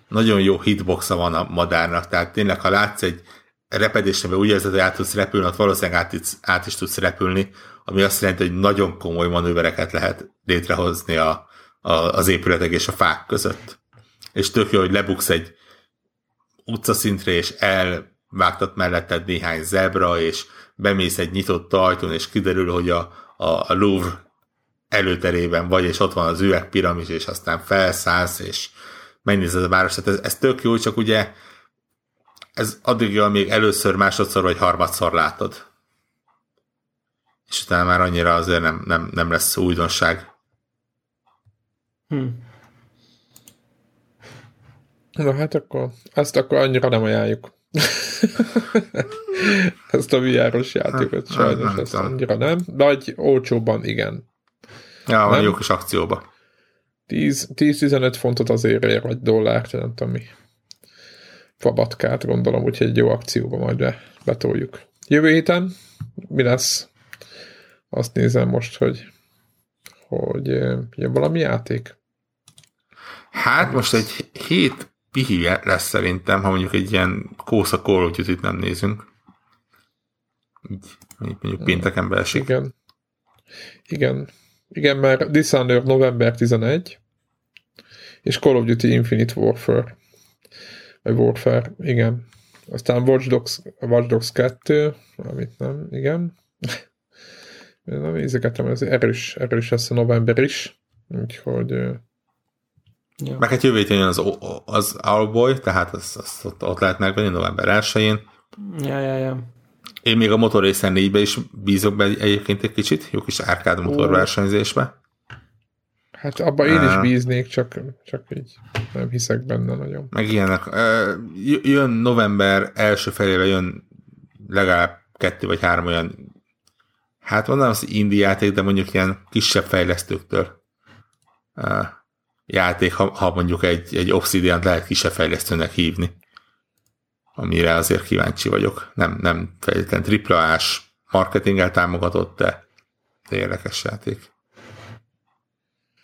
nagyon jó hitboxa van a madárnak. Tehát tényleg, ha látsz egy repedésre, mert úgy érzed, hogy át tudsz repülni, ott valószínűleg át is tudsz repülni, ami azt jelenti, hogy nagyon komoly manővereket lehet létrehozni az épületek és a fák között. És tök jó, hogy lebuksz egy utcaszintre, és vágtat melletted néhány zebra, és bemész egy nyitott ajtón, és kiderül, hogy a Louvre előterében vagy, és ott van az üvegpiramis, és aztán felszállsz, és megnézed a város. Tehát ez tök jó, csak ugye ez addig jól, még először, másodszor vagy harmadszor látod. És utána már annyira azért nem lesz újdonság. Na hát akkor ezt akkor annyira nem ajánljuk. Ezt a VR-os játékot sajnos nem, ezt annyira nem. Vagy olcsóban igen. Ja, van jó kis akcióban. 10-15 fontot azért ér, vagy dollárt, nem tudom mi. Fabatkát gondolom, úgyhogy egy jó akcióba majd betoljuk. Jövő héten mi lesz? Azt nézem most, hogy jön valami játék. Hát most egy hét pihi lesz szerintem, ha mondjuk egy ilyen kósza Call of Duty-t nem nézünk. Így, mondjuk pénteken beesik. Igen, mert Dishonored november 11, és Call of Duty Infinite Warfare, igen. Aztán Watch Dogs 2, amit nem, igen. Nem ézegetem, ez erős lesz a november is, úgyhogy... Ja. Meg hát jövő héten jön az Owlboy, tehát az ott lehet megvenni november 1-én. Ja. Én még a Motor Racer 4-be is bízok be egyébként egy kicsit, jó kis árkád motorversenyzésbe. Hát abban én is bíznék, csak így nem hiszek benne nagyon. Meg ilyenek. Jön november első felére jön legalább 2 vagy 3 olyan, hát mondanám az indie játék, de mondjuk ilyen kisebb fejlesztőktől játék, ha mondjuk egy Obsidian lehet kisebb fejlesztőnek hívni. Amire azért kíváncsi vagyok. Nem feltétlenül AAA-s marketinggel támogatott, de érdekes játék.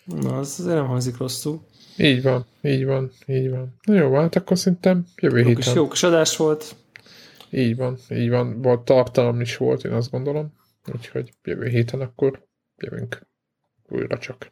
Na, ez azért nem hangzik rosszul. Így van. Na jó, hát akkor szerintem jövő héten. Jó kis adás volt. Így van. Volt tartalom is volt, én azt gondolom. Úgyhogy jövő héten akkor jövünk újra csak.